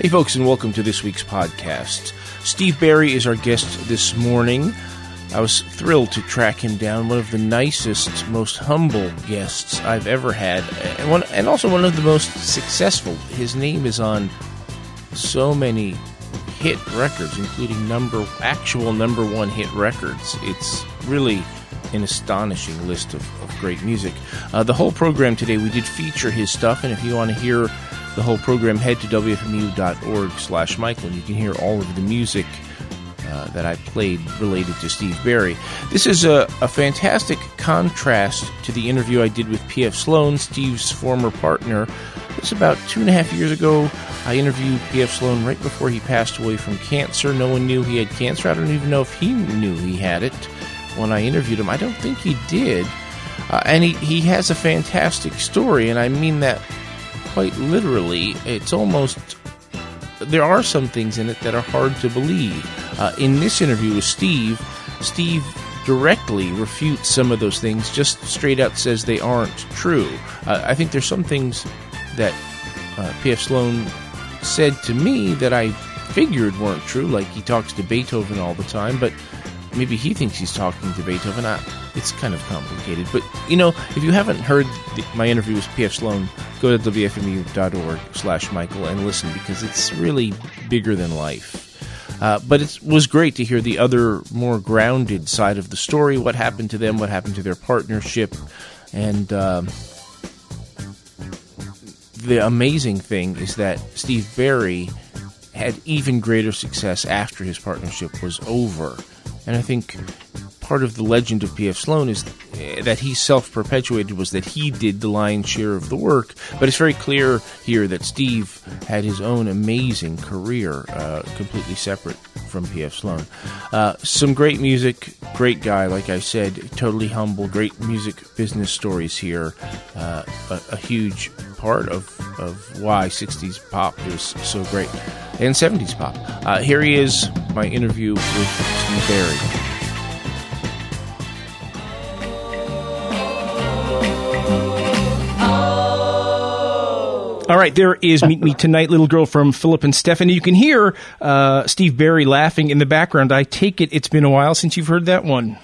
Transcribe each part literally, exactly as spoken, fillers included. Hey folks, and welcome to this week's podcast. Steve Barri is our guest this morning. I was thrilled to track him down, one of the nicest, most humble guests I've ever had, and, one, and also one of the most successful. His name is on so many hit records, including number actual number one hit records. It's really an astonishing list of, of great music. Uh, the whole program today, we did feature his stuff, and if you want to hear the whole program, head to W F M U dot org slash Michael, and you can hear all of the music uh, that I played related to Steve Barri. This is a, a fantastic contrast to the interview I did with P F. Sloan, Steve's former partner. It was about two and a half years ago. I interviewed P F. Sloan right before he passed away from cancer. No one knew he had cancer. I don't even know if he knew he had it when I interviewed him. I don't think he did. Uh, and he, he has a fantastic story, and I mean that quite literally. It's almost, there are some things in it that are hard to believe. Uh, in this interview with Steve, Steve directly refutes some of those things, just straight out says they aren't true. Uh, I think there's some things that uh, P F. Sloan said to me that I figured weren't true, like he talks to Beethoven all the time, but maybe he thinks he's talking to Beethoven. I, it's kind of complicated. But, you know, if you haven't heard the, my interview with P F. Sloan, go to W F M U dot org slash Michael and listen, because it's really bigger than life. Uh, but it was great to hear the other, more grounded side of the story, what happened to them, what happened to their partnership, and um, the amazing thing is that Steve Barri had even greater success after his partnership was over. And I think part of the legend of P F. Sloan is that he self-perpetuated, was that he did the lion's share of the work. But it's very clear here that Steve had his own amazing career, uh, completely separate from P F. Sloan. Uh, some great music, great guy, like I said, totally humble, great music business stories here. Uh, a, a huge part of, of why sixties pop is so great, and seventies pop. Uh, here he is, my interview with Steve Barri. All right, there is Meet Me Tonight, Little Girl from Philip and Stephanie. You can hear uh, Steve Barri laughing in the background. I take it it's been a while since you've heard that one.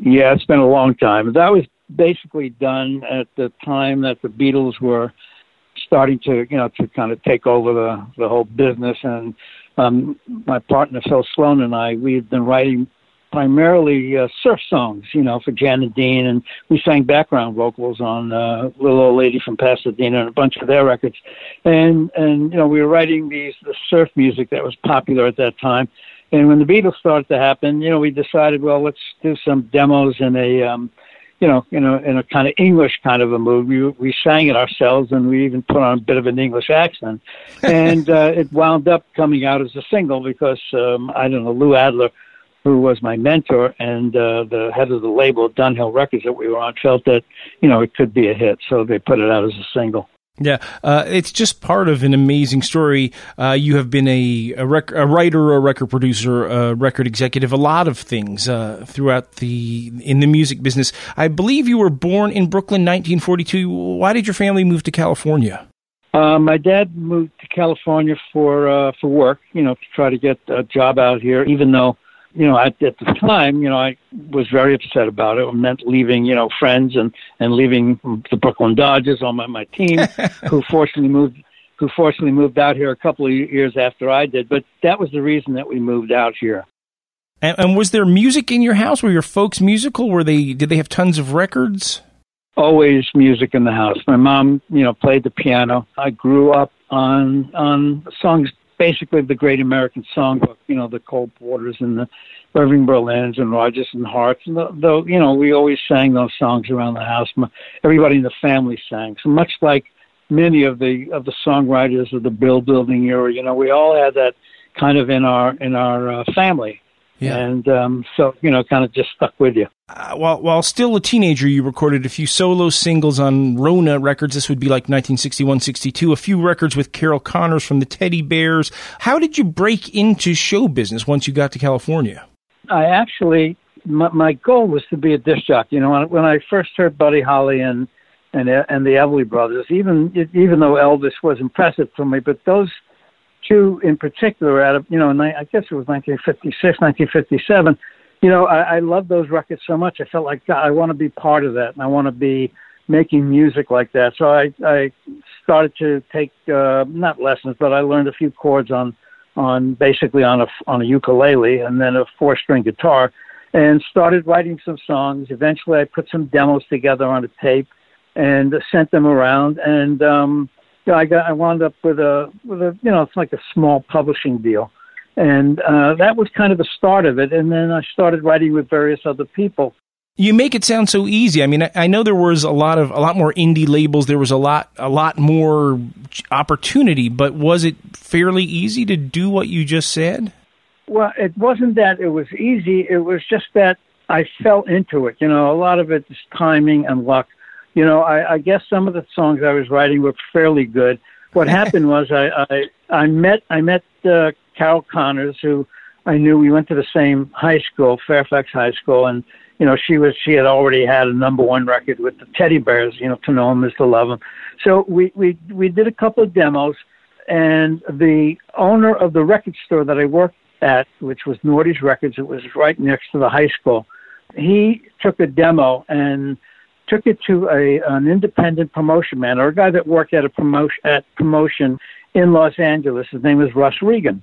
Yeah, it's been a long time. That was basically done at the time that the Beatles were starting to, you know, to kind of take over the, the whole business. And um, my partner, Phil Sloan, and I, we've been writing primarily uh, surf songs, you know, for Jan and Dean, and we sang background vocals on uh, Little Old Lady from Pasadena and a bunch of their records. And, and you know, we were writing these the surf music that was popular at that time. And when the Beatles started to happen, you know, we decided, well, let's do some demos in a, um, you know, in a, in a kind of English kind of a mood. We, we sang it ourselves, and we even put on a bit of an English accent. And uh, it wound up coming out as a single because, um, I don't know, Lou Adler, who was my mentor and uh, the head of the label, Dunhill Records, that we were on, felt that, you know, it could be a hit. So they put it out as a single. Yeah, uh, it's just part of an amazing story. Uh, you have been a a, rec- a writer, a record producer, a record executive, a lot of things uh, throughout the in the music business. I believe you were born in Brooklyn, nineteen forty-two. Why did your family move to California? Uh, my dad moved to California for uh, for work, you know, to try to get a job out here, even though, you know, at, at the time, you know, I was very upset about it. It meant leaving, you know, friends and, and leaving the Brooklyn Dodgers on my, my team, who fortunately moved who fortunately moved out here a couple of years after I did. But that was the reason that we moved out here. And, and was there music in your house? Were your folks musical? Were they? Did they have tons of records? Always music in the house. My mom, you know, played the piano. I grew up on on songs. Basically the great American songbook, you know, the Cole Porters and the Irving Berlins and Rodgers and Harts. And though, you know, we always sang those songs around the house. Everybody in the family sang. So much like many of the of the songwriters of the Brill Building era, you know, we all had that kind of in our in our uh, family. Yeah. And um, so, you know, kind of just stuck with you. Uh, while while still a teenager, you recorded a few solo singles on Rona Records. This would be like nineteen sixty-one, sixty-two, a few records with Carol Connors from the Teddy Bears. How did you break into show business once you got to California? I actually, my, my goal was to be a disc jockey. You know, when, when I first heard Buddy Holly and, and, and the Everly Brothers, even even though Elvis was impressive for me, but those two in particular out of, you know, I guess it was nineteen fifty-six, nineteen fifty-seven. You know, I, I love those records so much. I felt like, God, I want to be part of that, and I want to be making music like that. So I, I started to take, uh, not lessons, but I learned a few chords on, on basically on a, on a ukulele and then a four-string guitar, and started writing some songs. Eventually, I put some demos together on a tape and sent them around. And um, you know, I got, I wound up with a, with a, you know, it's like a small publishing deal. And uh, that was kind of the start of it. And then I started writing with various other people. You make it sound so easy. I mean, I, I know there was a lot of a lot more indie labels. There was a lot, a lot more opportunity. But was it fairly easy to do what you just said? Well, it wasn't that it was easy. It was just that I fell into it. You know, a lot of it is timing and luck. You know, I, I guess some of the songs I was writing were fairly good. What happened was I, I, I met I met uh, Carol Connors, who I knew. We went to the same high school, Fairfax High School, and you know, she was she had already had a number one record with the Teddy Bears. You know, To Know 'Em Is to Love 'Em. So we, we we did a couple of demos, and the owner of the record store that I worked at, which was Naughty's Records, it was right next to the high school. He took a demo and took it to a an independent promotion man, or a guy that worked at a promotion at promotion in Los Angeles. His name was Russ Regan.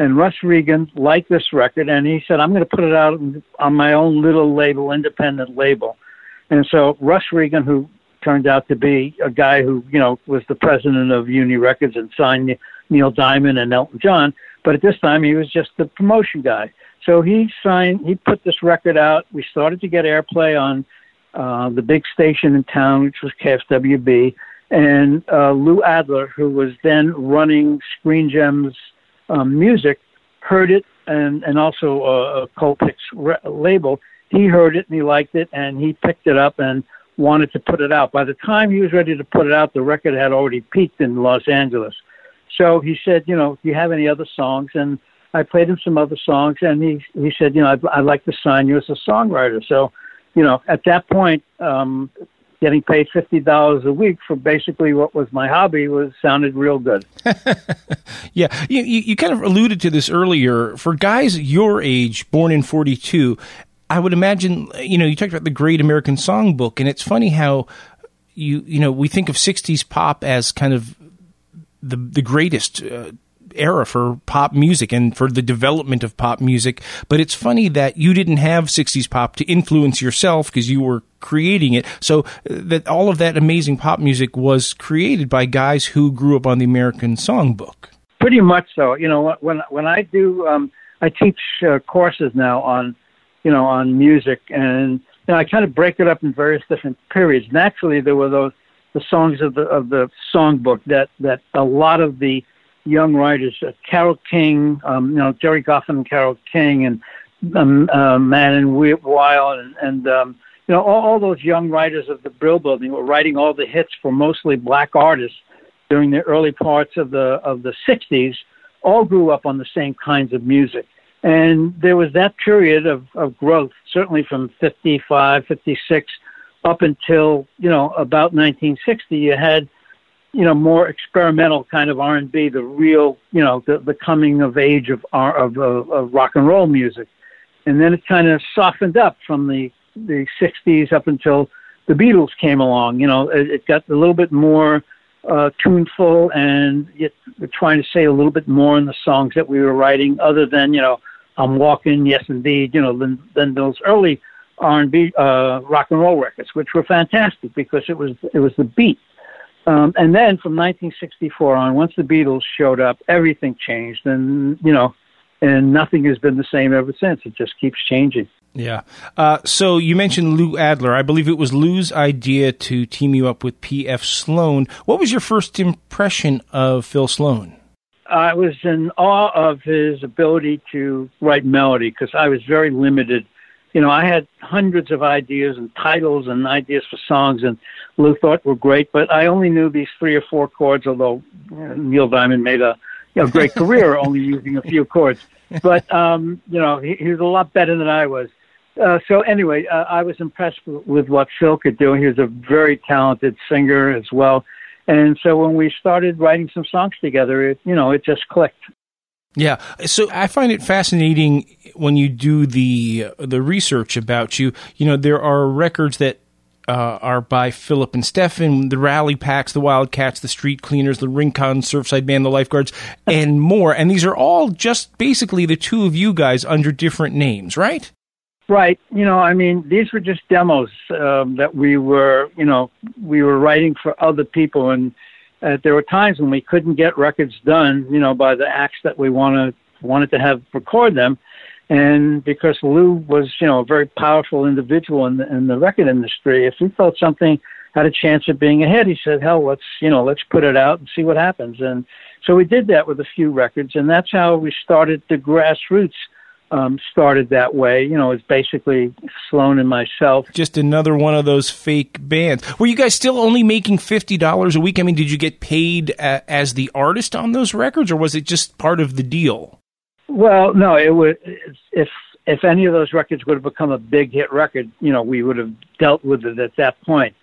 And Russ Regan liked this record, and he said, I'm going to put it out on my own little label, independent label. And so Russ Regan, who turned out to be a guy who, you know, was the president of Uni Records and signed Neil Diamond and Elton John, but at this time he was just the promotion guy. So he signed, he put this record out. We started to get airplay on uh, the big station in town, which was K F W B, and uh, Lou Adler, who was then running Screen Gems Um, music, heard it, and, and also uh, a Cole Porter re- label. He heard it and he liked it, and he picked it up and wanted to put it out. By the time he was ready to put it out, the record had already peaked in Los Angeles. So he said, you know, do you have any other songs? And I played him some other songs, and he he said, you know, I'd, I'd like to sign you as a songwriter. So, you know, at that point, um, getting paid fifty dollars a week for basically what was my hobby was sounded real good. Yeah. You, you, you kind of alluded to this earlier. For guys your age, born in forty-two, I would imagine, you know, you talked about the Great American Songbook, and it's funny how, you you know, we think of sixties pop as kind of the, the greatest uh, era for pop music and for the development of pop music. But it's funny that you didn't have sixties pop to influence yourself because you were creating it. So that all of that amazing pop music was created by guys who grew up on the American Songbook. Pretty much so. You know, when when I do, um, I teach uh, courses now on, you know, on music, and you know, I kind of break it up in various different periods. Naturally, there were those the songs of the of the songbook that that a lot of the young writers, uh, Carole King, um, you know, Jerry Goffin and Carole King, and um, uh, Mann and Weil, and, and um, you know, all, all those young writers of the Brill Building were writing all the hits for mostly black artists during the early parts of the of the sixties. All grew up on the same kinds of music, and there was that period of, of growth, certainly from fifty-five, fifty-six up until, you know, about nineteen sixty. You had, you know, more experimental kind of R and B, the real, you know, the, the coming of age of, of of of rock and roll music. And then it kind of softened up from the, the sixties up until the Beatles came along. You know, it, it got a little bit more uh, tuneful, and it, we're trying to say a little bit more in the songs that we were writing, other than, you know, I'm Walking, Yes Indeed, you know, than, than those early R and B uh, rock and roll records, which were fantastic because it was it was the beat. Um, and then from nineteen sixty-four on, once the Beatles showed up, everything changed, and, you know, and nothing has been the same ever since. It just keeps changing. Yeah. Uh, so you mentioned Lou Adler. I believe it was Lou's idea to team you up with P F. Sloan. What was your first impression of Phil Sloan? I was in awe of his ability to write melody because I was very limited. You know, I had hundreds of ideas and titles and ideas for songs, and Lou thought were great, but I only knew these three or four chords, although Neil Diamond made a, you know, great career only using a few chords. But, um, you know, he, he was a lot better than I was. Uh, so anyway, uh, I was impressed with what Phil could do. He was a very talented singer as well. And so when we started writing some songs together, it, you know, it just clicked. Yeah. So I find it fascinating when you do the the research about you. You know, there are records that uh, are by Philip and Stephan, the Rally Packs, the Wildcats, the Street Cleaners, the Rincon Surfside Band, the Lifeguards, and more. And these are all just basically the two of you guys under different names, right? Right. You know, I mean, these were just demos um, that we were, you know, we were writing for other people. And uh, there were times when we couldn't get records done, you know, by the acts that we wanted, wanted to have record them. And because Lou was, you know, a very powerful individual in the, in the record industry, if he felt something had a chance of being ahead, he said, hell, let's, you know, let's put it out and see what happens. And so we did that with a few records. And that's how we started the grassroots. Um, started that way. You know, it's basically Sloan and myself. Just another one of those fake bands. Were you guys still only making fifty dollars a week? I mean, did you get paid a- as the artist on those records, or was it just part of the deal? Well, no, it would, if, if any of those records would have become a big hit record, you know, we would have dealt with it at that point.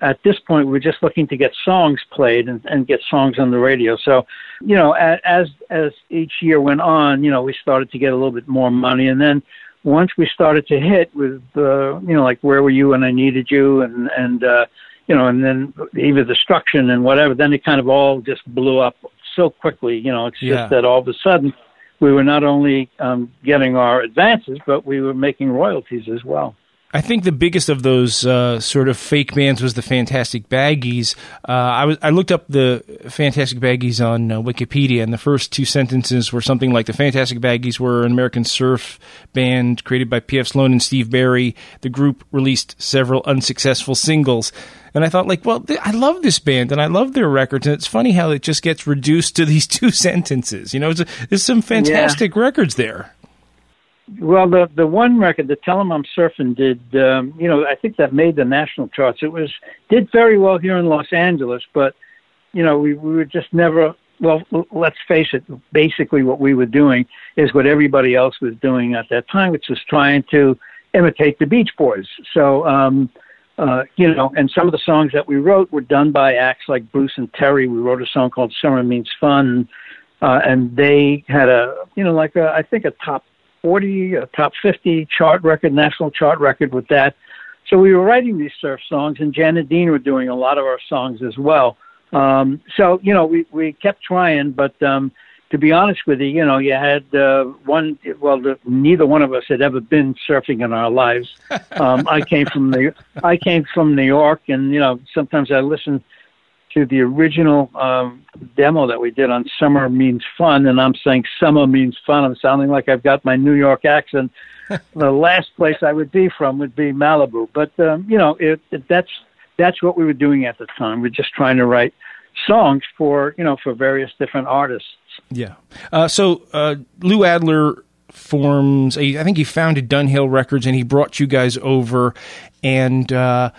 At this point, we're just looking to get songs played and, and get songs on the radio. So, you know, as as each year went on, you know, we started to get a little bit more money. And then once we started to hit with, uh, you know, like Where Were You When I Needed You and, and uh, you know, and then Eve of Destruction and whatever, then it kind of all just blew up so quickly. You know, it's yeah. just that all of a sudden we were not only um, getting our advances, but we were making royalties as well. I think the biggest of those uh, sort of fake bands was the Fantastic Baggies. Uh, I, was, I looked up the Fantastic Baggies on uh, Wikipedia, and the first two sentences were something like, the Fantastic Baggies were an American surf band created by P F Sloan and Steve Barri. The group released several unsuccessful singles. And I thought, like, well, th- I love this band, and I love their records, and it's funny how it just gets reduced to these two sentences. You know, it's a, there's some fantastic yeah. records there. Well, the the one record, the Tell 'Em I'm Surfing, did, um, you know, I think that made the national charts. It was did very well here in Los Angeles, but, you know, we, we were just never, well, let's face it, basically what we were doing is what everybody else was doing at that time, which was trying to imitate the Beach Boys. So, um, uh, you know, and some of the songs that we wrote were done by acts like Bruce and Terry. We wrote a song called Summer Means Fun, uh, and they had a, you know, like a, I think a top forty, a top fifty chart record, national chart record with that. So we were writing these surf songs, and Jan and Dean were doing a lot of our songs as well. Um, so, you know, we, we kept trying, but um, to be honest with you, you know, you had uh, one, well, the, neither one of us had ever been surfing in our lives. Um, I came from the, I came from New York, and, you know, sometimes I listened to the original um, demo that we did on Summer Means Fun, and I'm saying Summer Means Fun. I'm sounding like I've got my New York accent. The last place I would be from would be Malibu. But, um, you know, it, it, that's that's what we were doing at the time. We're just trying to write songs for, you know, for various different artists. Yeah. Uh, so uh, Lou Adler forms, a, I think he founded Dunhill Records, and he brought you guys over, and uh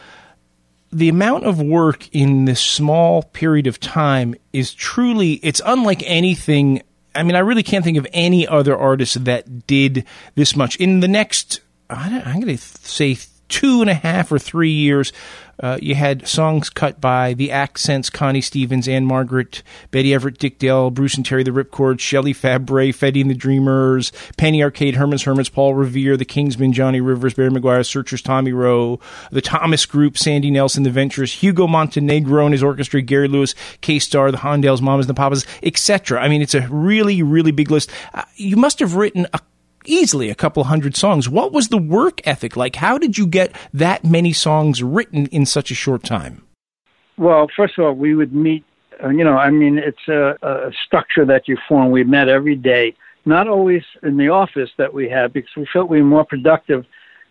the amount of work in this small period of time is truly, it's unlike anything. I mean, I really can't think of any other artist that did this much. In the next, I'm going to say two and a half or three years, uh, you had songs cut by The Accents, Connie Stevens, Ann Margaret, Betty Everett, Dick Dale, Bruce and Terry, The Ripcords, Shelley Fabre, Fetty and the Dreamers, Penny Arcade, Herman's Hermits, Paul Revere, The Kingsmen, Johnny Rivers, Barry McGuire, Searchers, Tommy Rowe, The Thomas Group, Sandy Nelson, The Ventures, Hugo Montenegro and his orchestra, Gary Lewis, K-Star, The Hondells, Mamas and the Papas, et cetera. I mean, it's a really, really big list. Uh, you must have written a easily a couple hundred songs. What was the work ethic like? How did you get that many songs written in such a short time? Well, first of all, we would meet, uh, you know, I mean, it's a, a structure that you form. We met every day, not always in the office that we had, because we felt we were more productive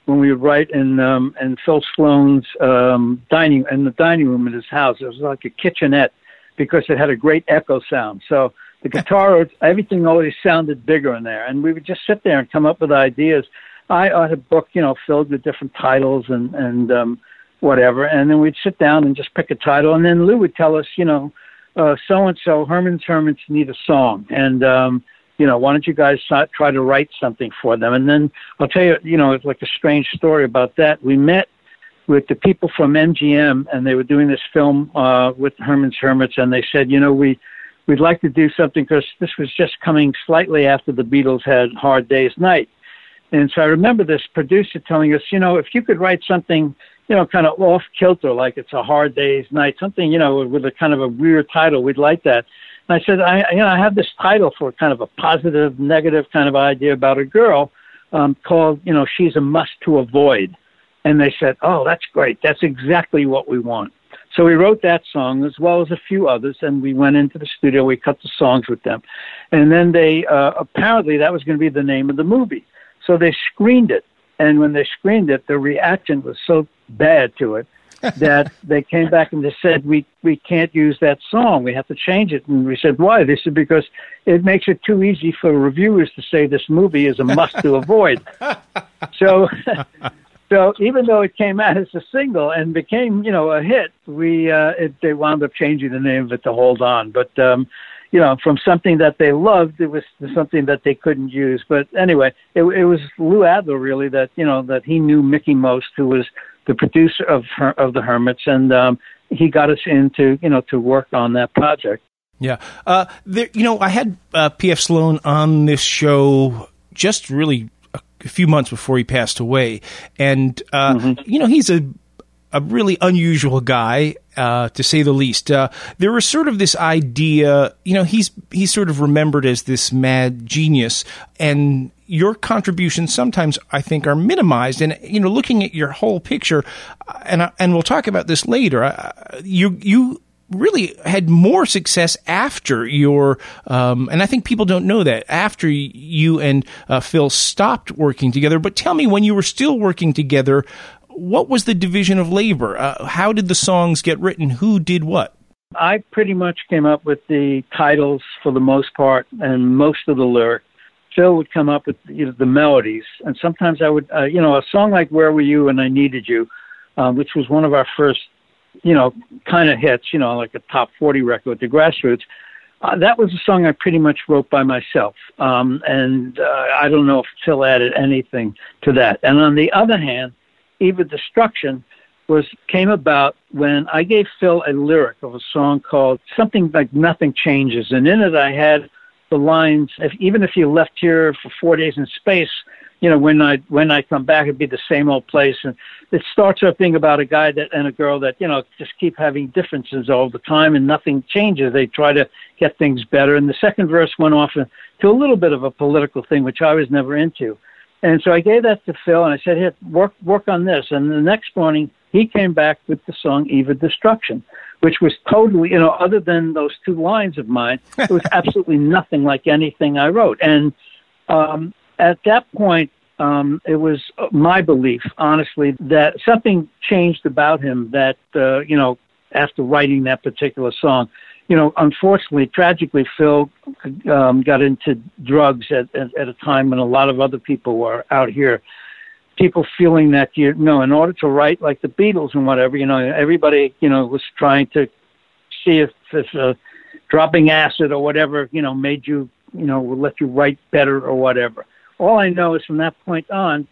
when we would write in, um, in Phil Sloan's um, dining, in the dining room in his house. It was like a kitchenette because it had a great echo sound. So the guitar, everything always sounded bigger in there. And we would just sit there and come up with ideas. I had a book, you know, filled with different titles and, and um, whatever. And then we'd sit down and just pick a title. And then Lou would tell us, you know, uh, so-and-so, Herman's Hermits need a song. And, um, you know, why don't you guys try to write something for them? And then I'll tell you, you know, it's like a strange story about that. We met with the people from M G M, and they were doing this film uh, with Herman's Hermits, and they said, you know, we, we'd like to do something, because this was just coming slightly after the Beatles had Hard Day's Night. And so I remember this producer telling us, you know, if you could write something, you know, kind of off-kilter, like it's a hard day's night, something, you know, with a kind of a weird title, we'd like that. And I said, I, you know, I have this title for kind of a positive, negative kind of idea about a girl um, called, you know, She's a Must to Avoid. And they said, oh, that's great. That's exactly what we want. So we wrote that song as well as a few others, and we went into the studio. We cut the songs with them. And then they uh, apparently that was going to be the name of the movie. So they screened it. And when they screened it, the reaction was so bad to it that they came back and they said, we, we can't use that song. We have to change it. And we said, why? They said, because it makes it too easy for reviewers to say this movie is a must to avoid. So... So even though it came out as a single and became, you know, a hit, we uh, it, they wound up changing the name of it to Hold On. But, um, you know, from something that they loved, it was something that they couldn't use. But anyway, it, it was Lou Adler, really, that, you know, that he knew Mickey most, who was the producer of her, of the Hermits. And um, he got us into, you know, to work on that project. Yeah. Uh, there, you know, I had uh, P F. Sloan on this show just really a few months before he passed away. And, uh, mm-hmm. you know, he's a a really unusual guy, uh, to say the least. Uh, there was sort of this idea, you know, he's he's sort of remembered as this mad genius. And your contributions sometimes, I think, are minimized. And, you know, looking at your whole picture, and and we'll talk about this later, uh, you you... really had more success after your, um, and I think people don't know that, after you and uh, Phil stopped working together. But tell me, when you were still working together, what was the division of labor? Uh, how did the songs get written? Who did what? I pretty much came up with the titles for the most part and most of the lyrics. Phil would come up with, you know, the melodies, and sometimes I would, uh, you know, a song like Where Were You and I Needed You, uh, which was one of our first, you know, kind of hits, you know, like a top forty record, the Grassroots. Uh, that was a song I pretty much wrote by myself. Um, and uh, I don't know if Phil added anything to that. And on the other hand, Eva Destruction was came about when I gave Phil a lyric of a song called something like Nothing Changes. And in it, I had the lines, if, even if you left here for four days in space, you know, when I when I come back, it'd be the same old place. And it starts up being about a guy that and a girl that, you know, just keep having differences all the time and nothing changes. They try to get things better. And the second verse went off to a little bit of a political thing, which I was never into. And so I gave that to Phil and I said, hey, work, work on this. And the next morning, he came back with the song Eve Destruction, which was totally, you know, other than those two lines of mine, it was absolutely nothing like anything I wrote. And, um, at that point, um, it was my belief, honestly, that something changed about him that, uh, you know, after writing that particular song. You know, unfortunately, tragically, Phil um, got into drugs at, at, at a time when a lot of other people were out here. People feeling that, you know, in order to write like the Beatles and whatever, you know, everybody, you know, was trying to see if, if uh, dropping acid or whatever, you know, made you, you know, would let you write better or whatever. All I know is from that point on,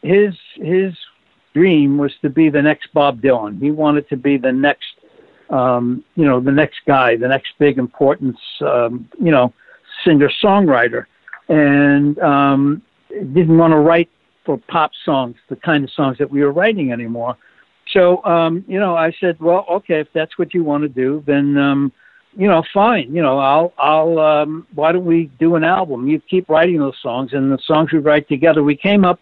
his his dream was to be the next Bob Dylan. He wanted to be the next, um, you know, the next guy, the next big important, um, you know, singer-songwriter. And um, didn't want to write for pop songs, the kind of songs that we were writing anymore. So, um, you know, I said, well, okay, if that's what you want to do, then... Um, you know, fine, you know, I'll, I'll, um, why don't we do an album? You keep writing those songs and the songs we write together. We came up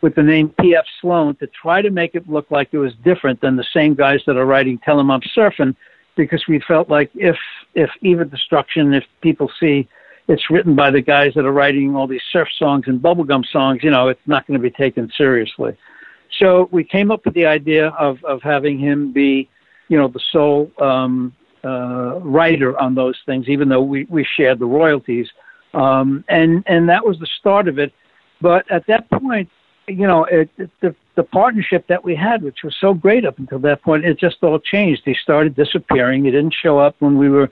with the name P F. Sloan to try to make it look like it was different than the same guys that are writing Tell 'em I'm Surfing, because we felt like if, if Eve Destruction, if people see it's written by the guys that are writing all these surf songs and bubblegum songs, you know, it's not going to be taken seriously. So we came up with the idea of, of having him be, you know, the sole, um, Uh, writer on those things, even though we, we shared the royalties. Um, and, and that was the start of it. But at that point, you know, it, it, the, the partnership that we had, which was so great up until that point, it just all changed. He started disappearing. He didn't show up when we were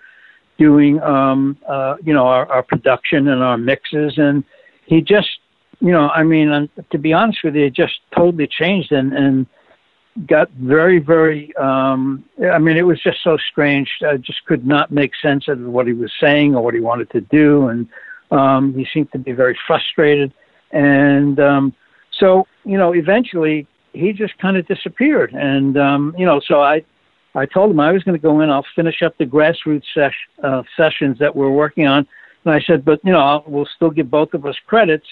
doing, um, uh, you know, our, our production and our mixes. And he just, you know, I mean, to be honest with you, it just totally changed. And, and got very, very, um, I mean, it was just so strange. I just could not make sense of what he was saying or what he wanted to do. And um, he seemed to be very frustrated. And um, so, you know, eventually he just kind of disappeared. And, um, you know, so I, I told him I was going to go in. I'll finish up the grassroots sesh, uh, sessions that we're working on. And I said, but, you know, I'll, we'll still give both of us credits.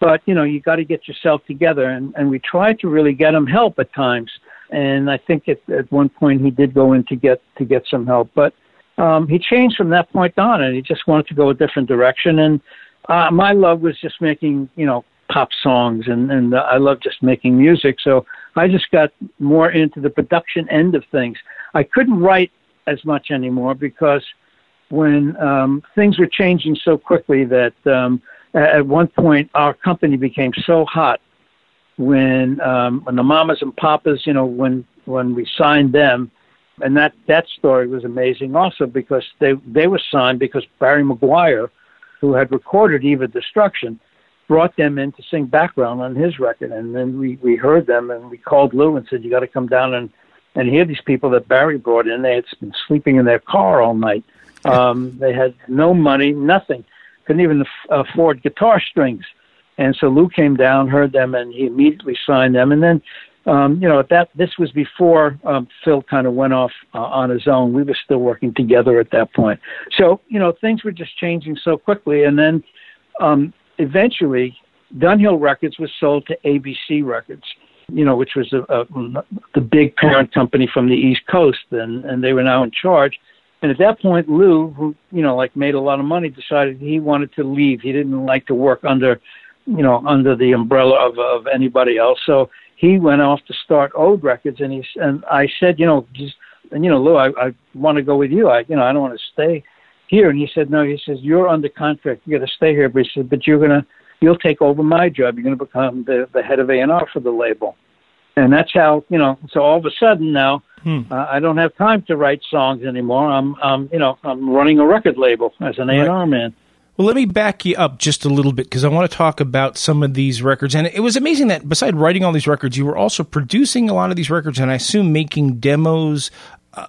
But, you know, you got to get yourself together. And, and we tried to really get him help at times. And I think at, at one point he did go in to get to get some help. But um, he changed from that point on, and he just wanted to go a different direction. And uh, my love was just making, you know, pop songs. And, and I love just making music. So I just got more into the production end of things. I couldn't write as much anymore because when um, things were changing so quickly that um, – at one point, our company became so hot when um, when the Mamas and Papas, you know, when when we signed them, and that, that story was amazing also because they, they were signed because Barry McGuire, who had recorded Eve of Destruction, brought them in to sing background on his record. And then we, we heard them, and we called Lou and said, you got to come down and, and hear these people that Barry brought in. They had been sleeping in their car all night. Um, they had no money, nothing. Couldn't even afford guitar strings. And so Lou came down, heard them, and he immediately signed them. And then, um, you know, that this was before um, Phil kind of went off uh, on his own. We were still working together at that point. So, you know, things were just changing so quickly. And then um, eventually Dunhill Records was sold to A B C Records, you know, which was a, a, the big parent company from the East Coast. And, and they were now in charge. And at that point, Lou, who, you know, like made a lot of money, decided he wanted to leave. He didn't like to work under, you know, under the umbrella of, of anybody else. So he went off to start Old Records. And he and I said, you know, just, and, you know, Lou, I, I want to go with you. I, you know, I don't want to stay here. And he said, no, he says, you're under contract. You got to stay here. But he said, but you're going to, you'll take over my job. You're going to become the, the head of A and R for the label. And that's how, you know, so all of a sudden now, hmm. uh, I don't have time to write songs anymore. I'm, um, you know, I'm running a record label as an right. A and R man. Well, let me back you up just a little bit because I want to talk about some of these records. And it was amazing that beside writing all these records, you were also producing a lot of these records and I assume making demos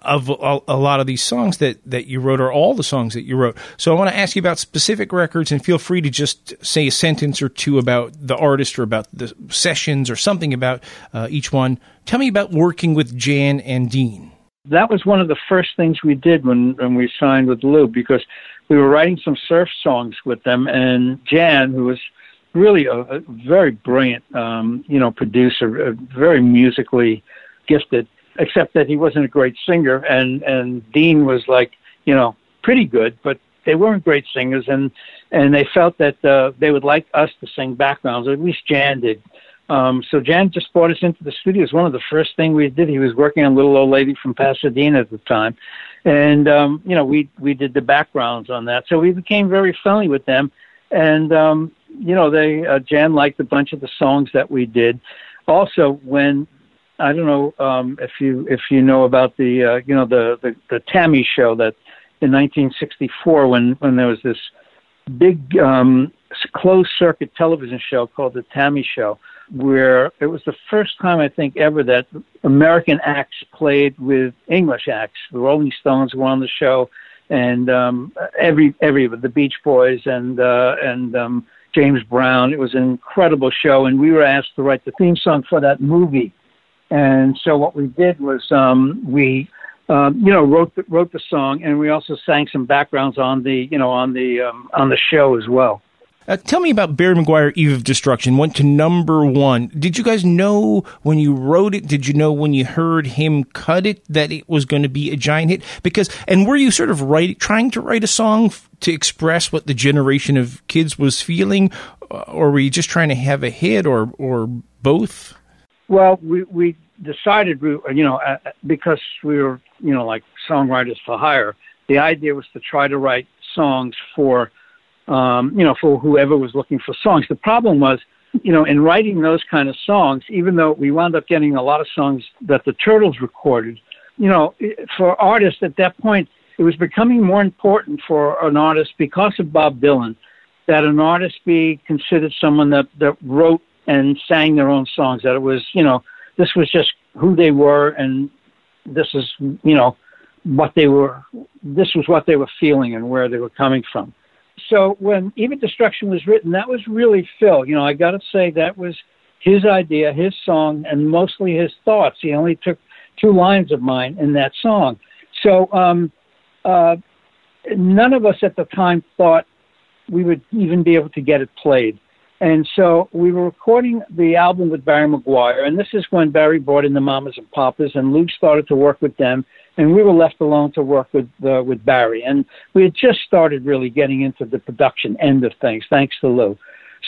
of a, a lot of these songs that, that you wrote or all the songs that you wrote. So I want to ask you about specific records and feel free to just say a sentence or two about the artist or about the sessions or something about uh, each one. Tell me about working with Jan and Dean. That was one of the first things we did when, when we signed with Lou because we were writing some surf songs with them and Jan, who was really a, a very brilliant, um, you know, producer, very musically gifted, except that he wasn't a great singer, and, and Dean was like, you know, pretty good, but they weren't great singers, and, and they felt that uh, they would like us to sing backgrounds, or at least Jan did. Um, so Jan just brought us into the studio. It was one of the first things we did. He was working on Little Old Lady from Pasadena at the time, and, um, you know, we, we did the backgrounds on that. So we became very friendly with them, and, um, you know, they uh, Jan liked a bunch of the songs that we did. Also, when... I don't know um, if you if you know about the uh, you know the, the, the T A M I show that in nineteen sixty-four when, when there was this big um, closed circuit television show called the T A M I Show where it was the first time I think ever that American acts played with English acts. The Rolling Stones were on the show, and um, every every the Beach Boys and uh, and um, James Brown. It was an incredible show, and we were asked to write the theme song for that movie. And so what we did was um, we, um, you know, wrote the, wrote the song, and we also sang some backgrounds on the, you know, on the um, on the show as well. Uh, tell me about Barry McGuire, Eve of Destruction, went to number one. Did you guys know when you wrote it, did you know when you heard him cut it, that it was going to be a giant hit? Because, and were you sort of write, trying to write a song f- to express what the generation of kids was feeling, or were you just trying to have a hit, or, or both? Well, we, we decided, we, you know, uh, because we were, you know, like songwriters for hire, the idea was to try to write songs for, um, you know, for whoever was looking for songs. The problem was, you know, in writing those kind of songs, even though we wound up getting a lot of songs that the Turtles recorded, you know, for artists at that point, it was becoming more important for an artist because of Bob Dylan, that an artist be considered someone that, that wrote and sang their own songs, that it was, you know, this was just who they were, and this is, you know, what they were, this was what they were feeling and where they were coming from. So when Even Destruction was written, that was really Phil. You know, I got to say that was his idea, his song, and mostly his thoughts. He only took two lines of mine in that song. So um, uh, none of us at the time thought we would even be able to get it played. And so we were recording the album with Barry McGuire, and this is when Barry brought in the Mamas and Papas, and Lou started to work with them, and we were left alone to work with uh, with Barry. And we had just started really getting into the production end of things, thanks to Lou.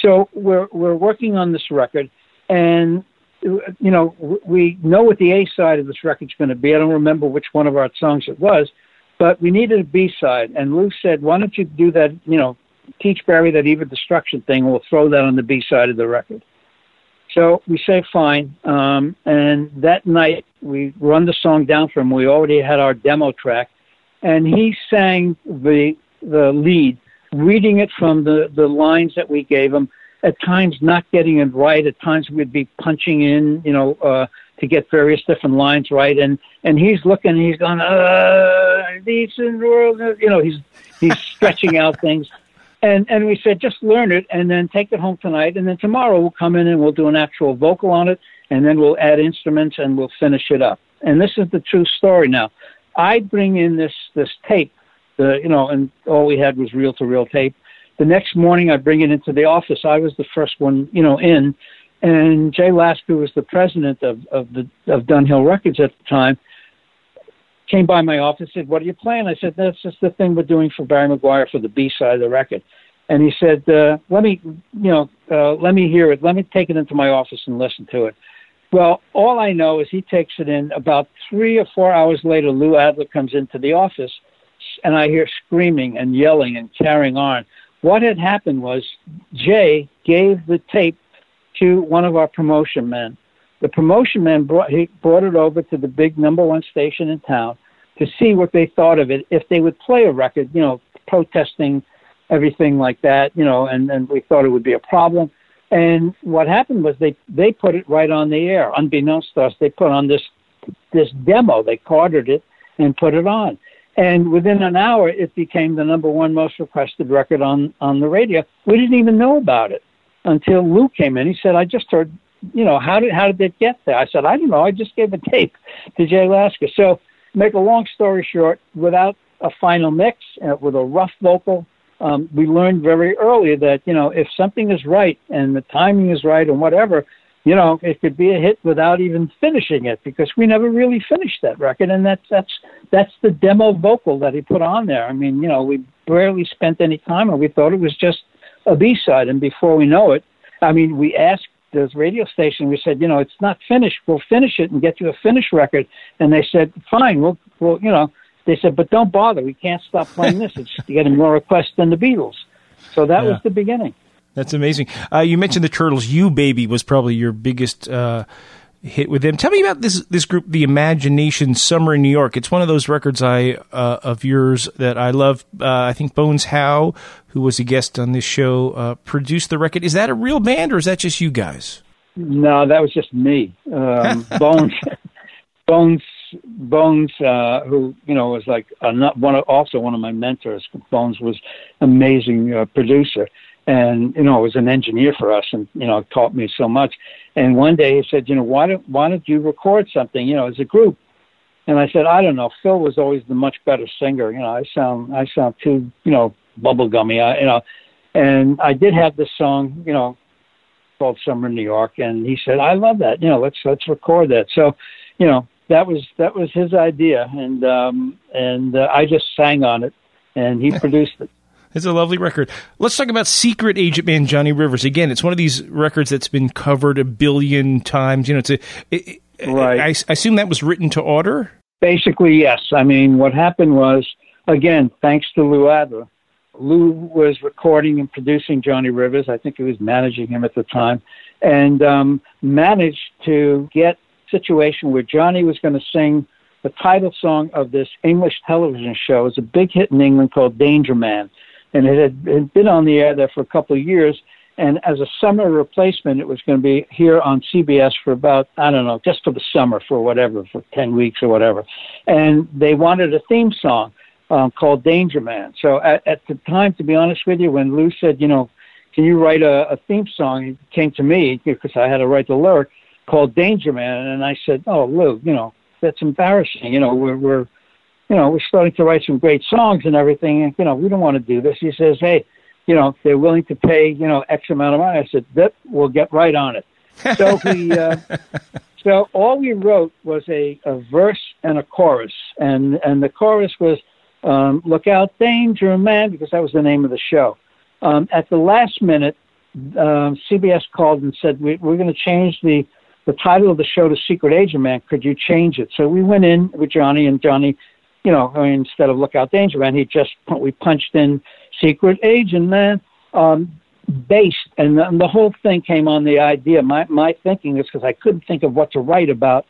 So we're we're working on this record, and you know, we know what the A side of this record's going to be. I don't remember which one of our songs it was, but we needed a B side, and Lou said, "Why don't you do that? You know, teach Barry that Even Destruction thing, and we'll throw that on the B side of the record." So we say fine, um, and that night we run the song down for him. We already had our demo track, and he sang the the lead, reading it from the, the lines that we gave him, at times not getting it right, at times we'd be punching in, you know, uh, to get various different lines right, and, and he's looking, he's going, uh, these in the world, you know, he's he's stretching out things. And and we said, just learn it and then take it home tonight. And then tomorrow we'll come in and we'll do an actual vocal on it. And then we'll add instruments and we'll finish it up. And this is the true story now. I bring in this, this tape, the, you know, and all we had was reel-to-reel tape. The next morning I bring it into the office. I was the first one, you know, in. And Jay Lasker was the president of, of, the, of Dunhill Records at the time. Came by my office, said, "What are you playing?" I said, "That's just the thing we're doing for Barry McGuire for the B side of the record." And he said, uh, "Let me, you know, uh, let me hear it. Let me take it into my office and listen to it." Well, all I know is he takes it in. About three or four hours later, Lou Adler comes into the office, and I hear screaming and yelling and carrying on. What had happened was Jay gave the tape to one of our promotion men. The promotion man brought, he brought it over to the big number one station in town to see what they thought of it, if they would play a record, you know, protesting everything like that, you know, and, and we thought it would be a problem. And what happened was they, they put it right on the air. Unbeknownst to us, they put on this this demo. They carded it and put it on. And within an hour, it became the number one most requested record on, on the radio. We didn't even know about it until Lou came in. He said, "I just heard, you know, how did how did it get there?" I said, "I don't know. I just gave a tape to Jay Lasker." So make a long story short, without a final mix, uh, with a rough vocal, um, we learned very early that, you know, if something is right and the timing is right and whatever, you know, it could be a hit without even finishing it, because we never really finished that record. And that's that's that's the demo vocal that he put on there. I mean, you know, we barely spent any time, and we thought it was just a B-side. And before we know it, I mean, we asked this radio station, we said, you know, "It's not finished. We'll finish it and get you a finished record." And they said, "Fine, we'll, we'll you know," they said, "but don't bother. We can't stop playing this. It's getting more requests than the Beatles." So that yeah. was the beginning. That's amazing. Uh, you mentioned the Turtles. "You Baby" was probably your biggest uh, hit with them. Tell me about this this group, The Imagination, Summer in New York. It's one of those records I uh, of yours that I love. Uh, I think Bones Howe, who was a guest on this show, uh, produced the record. Is that a real band, or is that just you guys? No, that was just me. Um, Bones, Bones, Bones, uh, who, you know, was like a, not one of, also one of my mentors. Bones was an amazing uh, producer, and, you know, was an engineer for us, and, you know, taught me so much. And one day he said, "You know, why don't why don't you record something, you know, as a group?" And I said, "I don't know. Phil was always the much better singer. You know, I sound I sound too, you know, bubblegummy, I, you know, and I did have this song, you know, called Summer in New York." And he said, "I love that, you know, let's, let's record that." So, you know, that was, that was his idea. And, um, and uh, I just sang on it, and he produced it. It's a lovely record. Let's talk about Secret Agent Man Johnny Rivers. Again, it's one of these records that's been covered a billion times. You know, it's a, it, right. I, I assume that was written to order? Basically, yes. I mean, what happened was, again, thanks to Lou Adler, Lou was recording and producing Johnny Rivers. I think he was managing him at the time, and um, managed to get a situation where Johnny was going to sing the title song of this English television show. It was a big hit in England called Danger Man, and it had, it had been on the air there for a couple of years, And as a summer replacement, it was going to be here on C B S for about, I don't know, just for the summer, for whatever, for ten weeks or whatever. And they wanted a theme song um, called Danger Man. So at, at the time, to be honest with you, when Lou said, you know, can you write a, a theme song? It came to me because I had to write the lyric called Danger Man. And I said, oh, Lou, you know, that's embarrassing. You know, we're, we're, you know, we're starting to write some great songs and everything. And, you know, we don't want to do this. He says, hey, you know, they're willing to pay, you know, X amount of money. I said, that we'll get right on it. So we, uh, so all we wrote was a, a verse and a chorus. And, and the chorus was, um, look out, Danger Man, because that was the name of the show. Um, at the last minute, um, C B S called and said, we, we're going to change the, the title of the show to Secret Agent Man. Could you change it? So we went in with Johnny, and Johnny, you know, I mean, instead of Look Out, Danger Man, he just, we punched in Secret Agent Man, um, based, and, and the whole thing came on the idea. My, my thinking is because I couldn't think of what to write about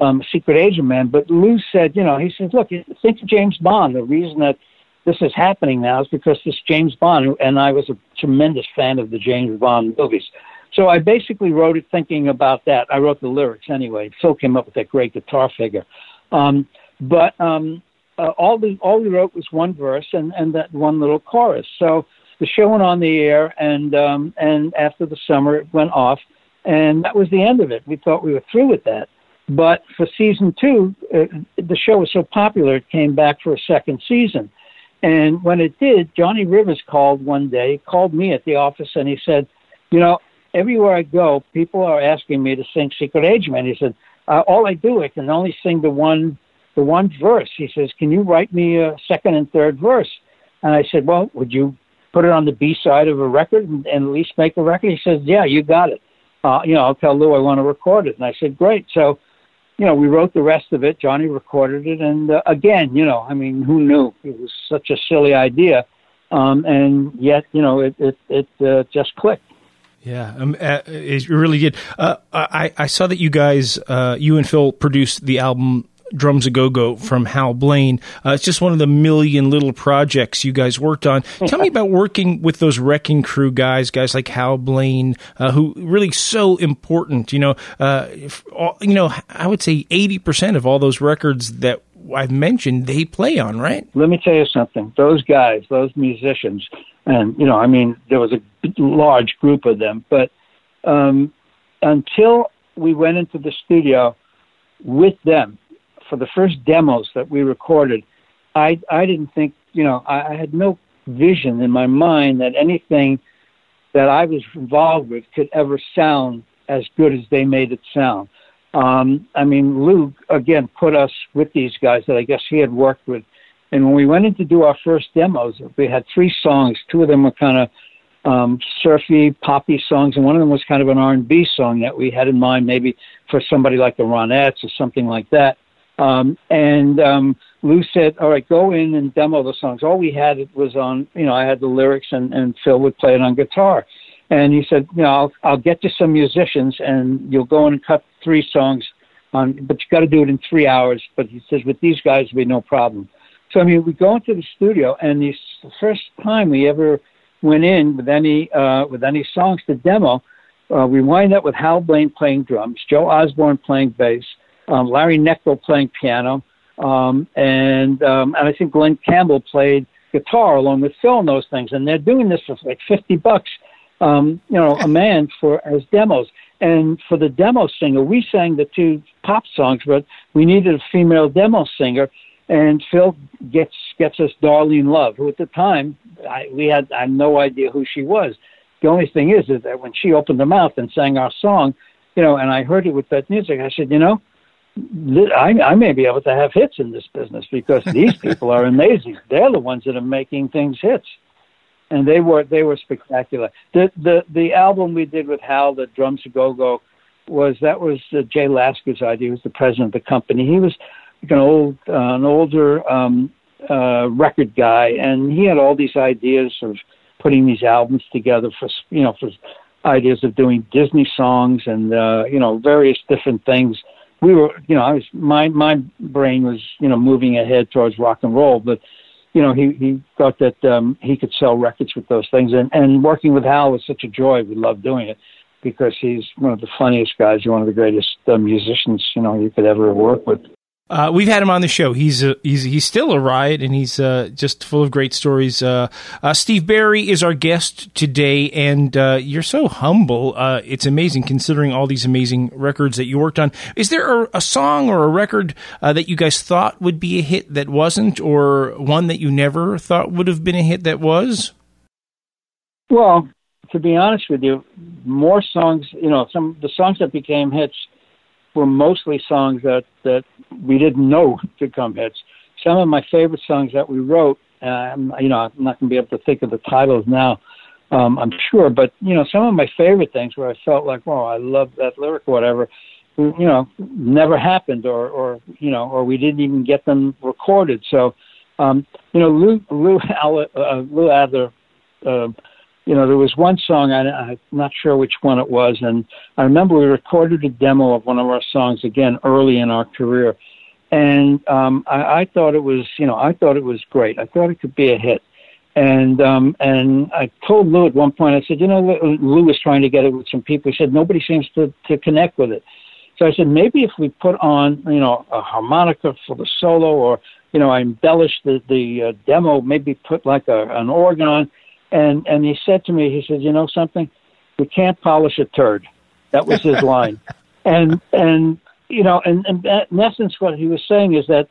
um, Secret Agent Man, but Lou said, you know, he says, look, think of James Bond. The reason that this is happening now is because this James Bond, and I was a tremendous fan of the James Bond movies. So I basically wrote it thinking about that. I wrote the lyrics anyway. Phil came up with that great guitar figure. Um, but um, uh, all, the, all we wrote was one verse and, and that one little chorus. So the show went on the air, and, um, and after the summer it went off, and that was the end of it. We thought we were through with that. But for season two, uh, the show was so popular it came back for a second season. And when it did, Johnny Rivers called one day, he called me at the office, and he said, you know, everywhere I go, people are asking me to sing Secret Agent Man. He said, uh, all I do, I can only sing the one the one verse. He says, can you write me a second and third verse? And I said, well, would you put it on the B-side of a record and, and at least make a record? He says, yeah, you got it. Uh, you know, I'll tell Lou I want to record it. And I said, great. So, you know, we wrote the rest of it. Johnny recorded it. And uh, again, you know, I mean, who knew? It was such a silly idea. Um, and yet, you know, it, it, it uh, just clicked. Yeah, um, uh, it really did. Uh, I, I saw that you guys, uh, you and Phil produced the album Drums A Go-Go from Hal Blaine. Uh, it's just one of the million little projects you guys worked on. Tell me about working with those Wrecking Crew guys, guys like Hal Blaine, uh, who really so important. You know, uh, if all, you know, I would say eighty percent of all those records that I've mentioned, they play on, right? Let me tell you something. Those guys, those musicians, and, you know, I mean, there was a large group of them, but um, until we went into the studio with them, for the first demos that we recorded, I I didn't think, you know, I, I had no vision in my mind that anything that I was involved with could ever sound as good as they made it sound. Um, I mean, Lou, again, put us with these guys that I guess he had worked with. And when we went in to do our first demos, we had three songs. Two of them were kind of um, surfy, poppy songs, and one of them was kind of an R and B song that we had in mind maybe for somebody like the Ronettes or something like that. Um, and, um, Lou said, all right, go in and demo the songs. All we had was on, you know, I had the lyrics and, and Phil would play it on guitar. And he said, you know, I'll, I'll get you some musicians and you'll go in and cut three songs on, but you got to do it in three hours. But he says, with these guys, it'll be no problem. So, I mean, we go into the studio, and the first time we ever went in with any, uh, with any songs to demo, uh, we wind up with Hal Blaine playing drums, Joe Osborne playing bass, Um, Larry Necco playing piano, um, and um, and I think Glenn Campbell played guitar along with Phil and those things. And they're doing this for like fifty bucks, um, you know, a man for as demos. And for the demo singer, we sang the two pop songs, but we needed a female demo singer. And Phil gets gets us Darlene Love, who at the time I, we had I had no idea who she was. The only thing is, is that when she opened her mouth and sang our song, you know, and I heard it with that music, I said, you know, I, I may be able to have hits in this business because these people are amazing. They're the ones that are making things hits, and they were they were spectacular. The the the album we did with Hal, the Drums A Go Go, was that was uh, Jay Lasker's idea. He was the president of the company. He was like an old uh, an older um, uh, record guy, and he had all these ideas of putting these albums together for you know for ideas of doing Disney songs and uh, you know various different things. We were, you know, I was, my, my brain was, you know, moving ahead towards rock and roll, but you know, he, he thought that um, he could sell records with those things. And, and working with Hal was such a joy. We loved doing it because he's one of the funniest guys, one of the greatest uh, musicians, you know, you could ever work with. Uh, we've had him on the show. He's a, he's he's still a riot, and he's uh, just full of great stories. Uh, uh, Steve Barri is our guest today, and uh, you're so humble. Uh, it's amazing considering all these amazing records that you worked on. Is there a, a song or a record uh, that you guys thought would be a hit that wasn't, or one that you never thought would have been a hit that was? Well, to be honest with you, more songs, you know, some the songs that became hits were mostly songs that, that we didn't know could come hits. Some of my favorite songs that we wrote, um, you know, I'm not going to be able to think of the titles now, um, I'm sure, but, you know, some of my favorite things where I felt like, wow, I love that lyric or whatever, you know, never happened or, or you know, or we didn't even get them recorded. So, um, you know, Lou, Lou, uh, Lou Adler, uh, you know, there was one song, I, I'm not sure which one it was, and I remember we recorded a demo of one of our songs, again, early in our career, and um, I, I thought it was, you know, I thought it was great. I thought it could be a hit, and um, and I told Lou at one point, I said, you know, Lou was trying to get it with some people. He said, nobody seems to, to connect with it. So I said, maybe if we put on, you know, a harmonica for the solo, or, you know, I embellished the, the uh, demo, maybe put like a, an organ on. And and he said to me, he said, you know something, we can't polish a turd. That was his line. And and you know, and, and in essence, what he was saying is that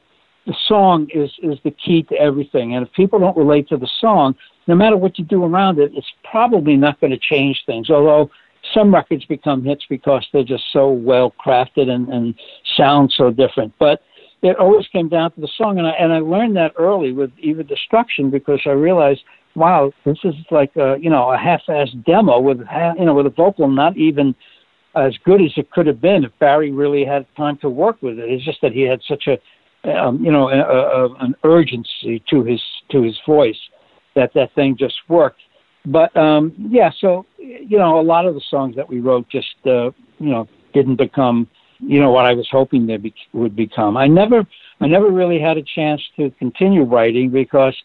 the song is, is the key to everything. And if people don't relate to the song, no matter what you do around it, it's probably not going to change things. Although some records become hits because they're just so well crafted and, and sound so different, but it always came down to the song. And I and I learned that early with Evil Destruction, because I realized, wow, this is like a, you know, a half-assed demo with, you know, with a vocal not even as good as it could have been if Barry really had time to work with it. It's just that he had such a, um, you know, a, a, an urgency to his to his voice that that thing just worked. But um, yeah, so you know, a lot of the songs that we wrote just uh, you know didn't become, you know, what I was hoping they be- would become. I never I never really had a chance to continue writing, because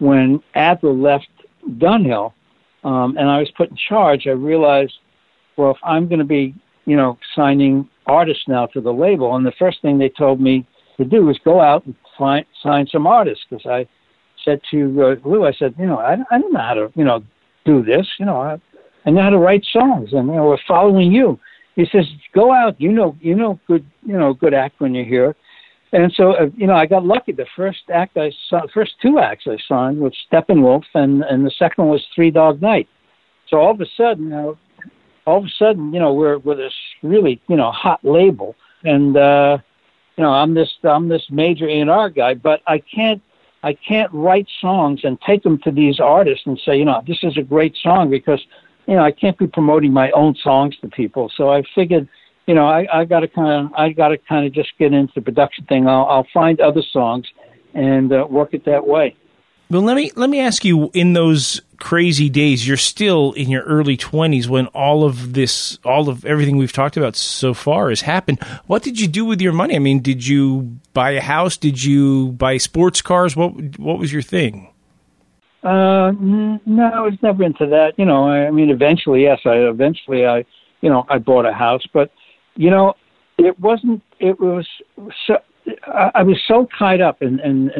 when Adler left Dunhill, um, and I was put in charge, I realized, well, if I'm going to be, you know, signing artists now to the label, and the first thing they told me to do was go out and find, sign some artists, because I said to uh, Lou, I said, you know, I, I don't know how to, you know, do this. You know, I, I know how to write songs, and, you know, we're following you. He says, go out, you know, you know, good, you know, good act when you're here. And so, uh, you know, I got lucky. The first act I saw, first two acts I signed was Steppenwolf, and, and the second one was Three Dog Night. So all of a sudden, uh, all of a sudden, you know, we're with this really, you know, hot label, and uh, you know, I'm this I'm this major A and R guy, but I can't I can't write songs and take them to these artists and say, you know, this is a great song, because, you know, I can't be promoting my own songs to people. So I figured, you know, I, I got to kind of, I got to kind of just get into the production thing. I'll, I'll find other songs and uh, work it that way. Well, let me let me ask you: in those crazy days, you're still in your early twenties when all of this, all of everything we've talked about so far has happened. What did you do with your money? I mean, did you buy a house? Did you buy sports cars? What What was your thing? Uh, n- no, I was never into that. You know, I, I mean, eventually, yes, I eventually, I, you know, I bought a house, but. You know, it wasn't, it was, so, I was so tied up in, in,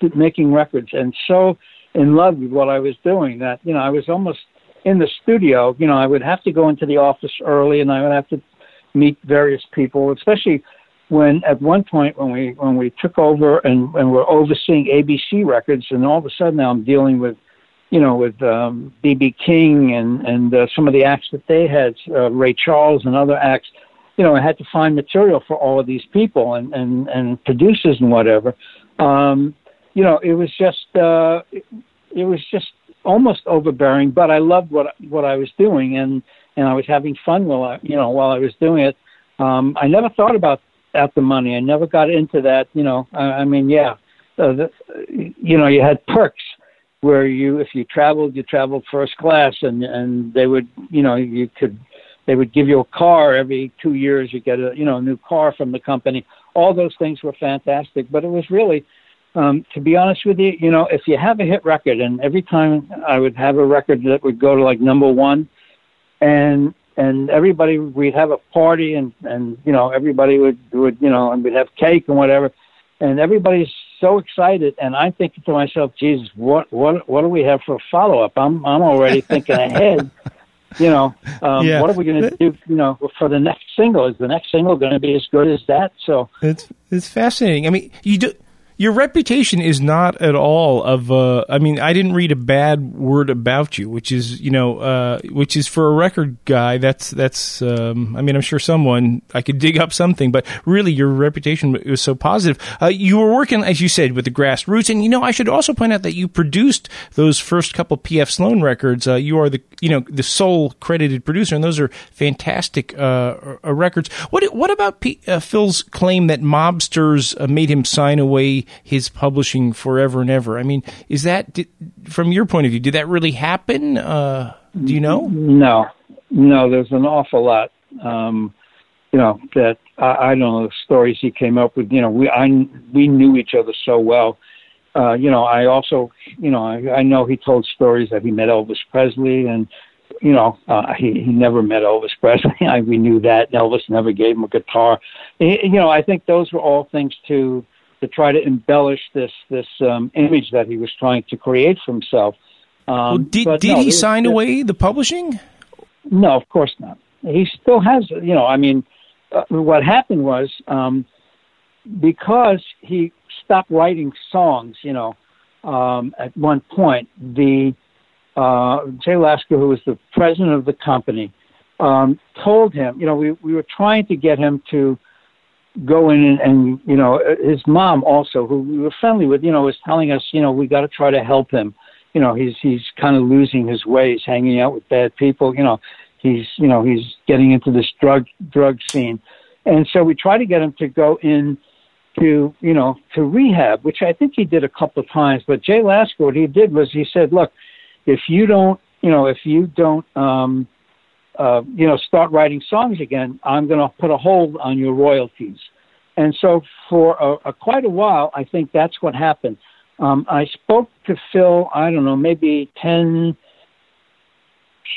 in making records and so in love with what I was doing that, you know, I was almost in the studio. You know, I would have to go into the office early, and I would have to meet various people, especially when at one point when we when we took over and, and we're overseeing A B C Records, and all of a sudden now I'm dealing with, you know, with um, B B King and, and uh, some of the acts that they had, uh, Ray Charles and other acts. You know, I had to find material for all of these people and, and, and producers and whatever. Um, you know, it was just uh, it, it was just almost overbearing, but I loved what what I was doing, and, and I was having fun while I, you know while I was doing it. Um, I never thought about out the money. I never got into that. You know, I, I mean, yeah, uh, the, you know, you had perks where you if you traveled, you traveled first class, and, and they would, you know, you could. They would give you a car every two years. You get a, you know, a new car from the company. All those things were fantastic, but it was really, Um, to be honest with you, you know, if you have a hit record, and every time I would have a record that would go to like number one, and and everybody, we'd have a party, and, and you know, everybody would, would, you know, and we'd have cake and whatever, and everybody's so excited. And I'm thinking to myself, Jesus, what what what do we have for a follow-up? I'm I'm already thinking ahead. You know, um, yeah. what are we going to do, you know, for the next single? Is the next single going to be as good as that? So it's it's fascinating. I mean, you do, your reputation is not at all of, uh, I mean, I didn't read a bad word about you, which is, you know, uh, which is for a record guy, that's, that's. Um, I mean, I'm sure someone, I could dig up something, but really your reputation was so positive. Uh, you were working, as you said, with the grassroots, and, you know, I should also point out that you produced those first couple P F. Sloan records. Uh, you are the, you know, the sole credited producer, and those are fantastic uh, uh, records. What, what about P, uh, Phil's claim that mobsters uh, made him sign away his publishing forever and ever? I mean, is that, did, from your point of view, did that really happen? Uh, do you know? No, no, there's an awful lot, um, you know, that I, I don't know the stories he came up with. You know, we, I, we knew each other so well. Uh, you know, I also, you know, I, I know he told stories that he met Elvis Presley, and, you know, uh, he, he never met Elvis Presley. I, we knew that. And Elvis never gave him a guitar. He, you know, I think those were all things to, to try to embellish this this um, image that he was trying to create for himself. Um, well, did did no, he was, sign it, away the publishing? No, of course not. He still has, you know, I mean, uh, what happened was um, because he stopped writing songs, you know, um, at one point, the uh, Jay Lasker, who was the president of the company, um, told him, you know, we, we were trying to get him to go in and, and, you know, his mom also, who we were friendly with, you know, was telling us, you know, we got to try to help him. You know, he's, he's kind of losing his way. He's hanging out with bad people. You know, he's, you know, he's getting into this drug, drug scene. And so we tried to get him to go in to, you know, to rehab, which I think he did a couple of times, but Jay Lasker, what he did was he said, look, if you don't, you know, if you don't, um, Uh, you know, start writing songs again, I'm going to put a hold on your royalties. And so for a, a, quite a while, I think that's what happened. Um, I spoke to Phil, I don't know, maybe ten,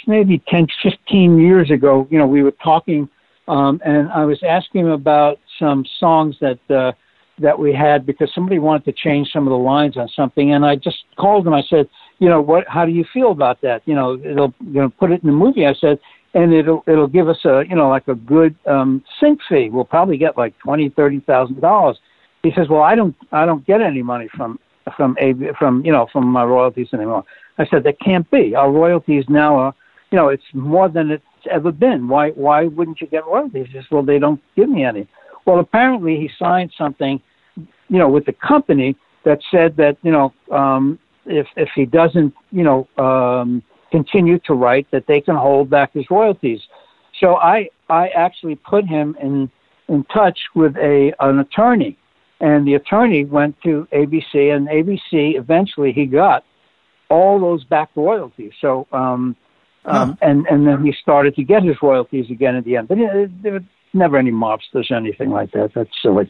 maybe ten, fifteen years ago. You know, we were talking, um, and I was asking him about some songs that, uh, that we had, because somebody wanted to change some of the lines on something. And I just called him. I said, you know, what, how do you feel about that? You know, it'll, you know, put it in the movie. I said, and it'll it'll give us a, you know, like a good um, sync fee. We'll probably get like twenty, thirty thousand dollars. He says, well, I don't I don't get any money from from a, from you know from my royalties anymore. I said, that can't be. Our royalties now are, you know, it's more than it's ever been. Why why wouldn't you get royalties? He says, well, they don't give me any. Well, apparently he signed something, you know, with the company that said that, you know, um, if if he doesn't, you know. Um, continue to write, that they can hold back his royalties. So I, I actually put him in, in touch with a, an attorney, and the attorney went to A B C, and A B C, eventually he got all those back royalties. So, um, um, huh. and, and then he started to get his royalties again at the end, but there were never any mobsters or anything like that. That's silly.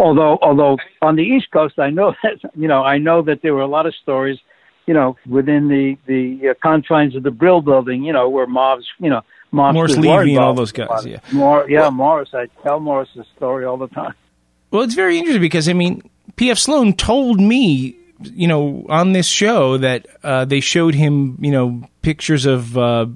Although, although on the East Coast, I know that, you know, I know that there were a lot of stories, you know, within the, the uh, confines of the Brill Building, you know, where mobs, you know, mobs. Morris Levy and all those guys, yeah. More, yeah, well, Morris. I tell Morris this story all the time. Well, it's very interesting because, I mean, P F. Sloan told me, you know, on this show that uh, they showed him, you know, pictures of uh,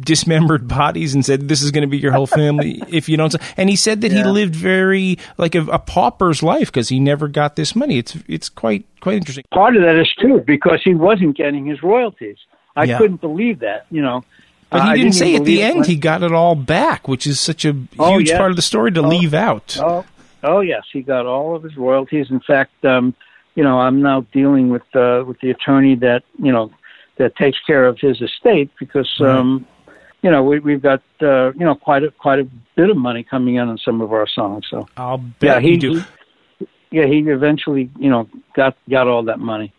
dismembered bodies and said, this is going to be your whole family if you don't. And he said that yeah. he lived very, like a, a pauper's life because he never got this money. It's it's quite quite interesting. Part of that is true because he wasn't getting his royalties. I yeah. couldn't believe that, you know. But he uh, didn't, didn't say at the end when... he got it all back, which is such a oh, huge yes. part of the story to oh, leave out. Oh, oh, yes. He got all of his royalties. In fact, um, you know, I'm now dealing with uh, with the attorney that, you know, that takes care of his estate because, um, right. you know, we, we've got, uh, you know, quite a, quite a bit of money coming in on some of our songs. So I'll bet yeah, he, you do. He, yeah, he eventually, you know, got, got all that money.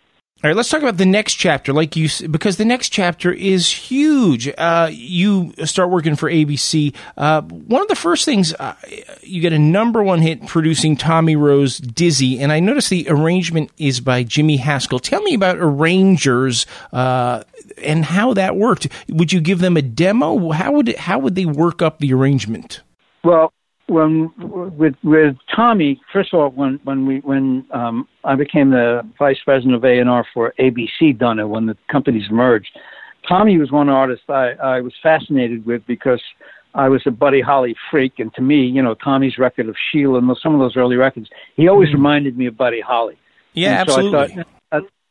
All right, let's talk about the next chapter, like you, because the next chapter is huge. Uh, you start working for A B C. Uh, one of the first things, uh, you get a number one hit producing Tommy Rowe's Dizzy, and I noticed the arrangement is by Jimmy Haskell. Tell me about arrangers uh, and how that worked. Would you give them a demo? How would it, how would they work up the arrangement? Well, When with with Tommy, first of all, when when we when um, I became the vice president of A and R for A B C Dunhill when the companies merged, Tommy was one artist I, I was fascinated with because I was a Buddy Holly freak, and to me, you know, Tommy's record of Sheila and some of those early records, he always reminded me of Buddy Holly. Yeah, and absolutely. So I thought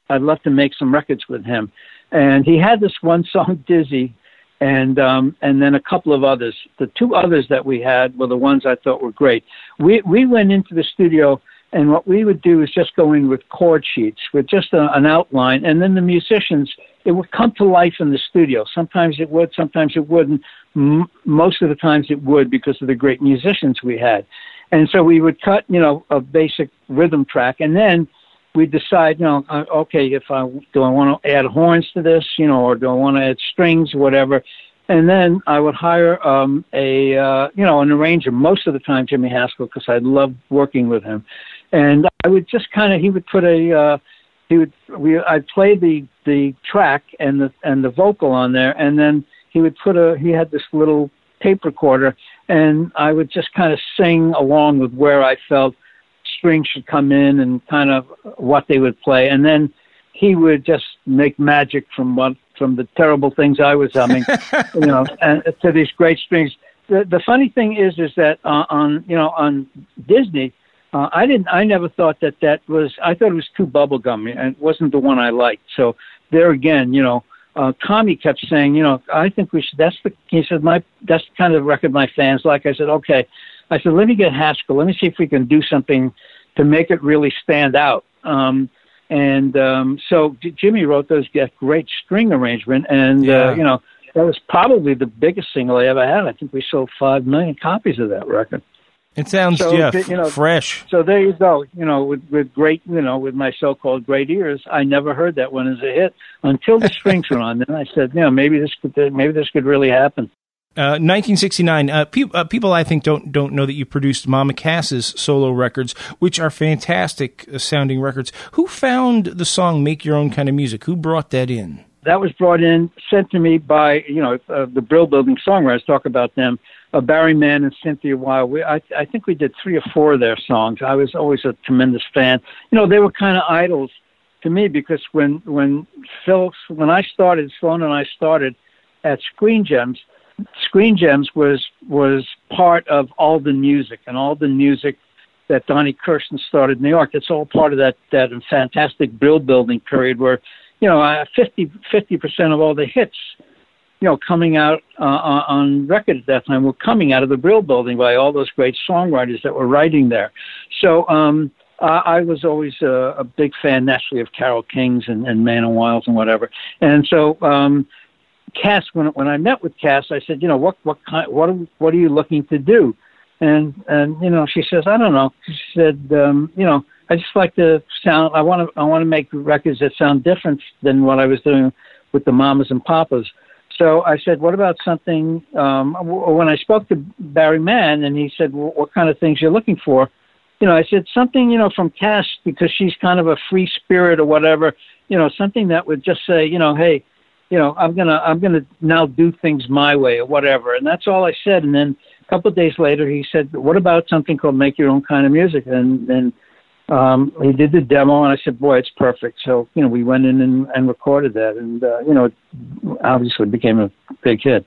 I'd, I'd love to make some records with him, and he had this one song, Dizzy. And um, and then a couple of others. The two others that we had were the ones I thought were great. We we went into the studio, and what we would do is just go in with chord sheets, with just a, an outline, and then the musicians, it would come to life in the studio. Sometimes it would, sometimes it wouldn't. M- most of the times it would because of the great musicians we had. And so we would cut, you know, a basic rhythm track, and then we decide, you know, okay, if I do I want to add horns to this, you know, or do I want to add strings, whatever. And then I would hire um, a, uh, you know, an arranger, most of the time Jimmy Haskell, because I loved working with him. And I would just kind of, he would put a, uh, he would, we, I played the, the track and the and the vocal on there, and then he would put a, he had this little tape recorder, and I would just kind of sing along with where I felt strings should come in and kind of what they would play, and then he would just make magic from what from the terrible things I was humming, you know, and to these great strings. The, the funny thing is, is that uh, on you know on Disney, uh, I didn't, I never thought that that was. I thought it was too bubblegum, and it wasn't the one I liked. So there again, you know, uh, Tommy kept saying, you know, I think we should. That's the he said my that's the kind of record my fans like. I said okay. I said, let me get Haskell. Let me see if we can do something to make it really stand out. Um, and um, so J- Jimmy wrote those great string arrangement, and yeah. uh, you know that was probably the biggest single I ever had. I think we sold five million copies of that record. It sounds so, yeah, you know, fresh. So there you go. You know, with, with great, you know, with my so-called great ears, I never heard that one as a hit until the strings went on. Then I said, you know, maybe this could, maybe this could really happen. Uh, nineteen sixty-nine, uh, pe- uh, people I think don't don't know that you produced Mama Cass's solo records, which are fantastic uh, sounding records. Who found the song Make Your Own Kind of Music? Who brought that in? That was brought in, sent to me by, you know, uh, the Brill Building songwriters, talk about them, uh, Barry Mann and Cynthia Weil. We, I, I think we did three or four of their songs. I was always a tremendous fan. You know, they were kind of idols to me because when, when Phil, when I started, Sloan and I started at Screen Gems, Screen Gems was was part of Alden Music, and Alden Music that Donnie Kirshner started in New York. It's all part of that that fantastic Brill Building period where, you know, fifty percent of all the hits, you know, coming out uh, on record at that time were coming out of the Brill Building by all those great songwriters that were writing there. So um, I, I was always a, a big fan, naturally, of Carol King's and, and Mann and Weil and whatever. And so... Um, Cass, when when I met with Cass, I said, you know, what what kind, what are, what are you looking to do? And and you know, she says, I don't know. She said, um, you know, I just like to sound. I want to I want to make records that sound different than what I was doing with the Mamas and Papas. So I said, what about something? Um, when I spoke to Barry Mann, and he said, well, what kind of things you're looking for? You know, I said something, you know, from Cass because she's kind of a free spirit or whatever. You know, something that would just say, you know, hey. You know, I'm gonna, I'm gonna now do things my way or whatever, and that's all I said. And then a couple of days later, he said, "What about something called Make Your Own Kind of Music?" And and um, he did the demo, and I said, "Boy, it's perfect." So you know, we went in and, and recorded that, and uh, you know, it obviously became a big hit.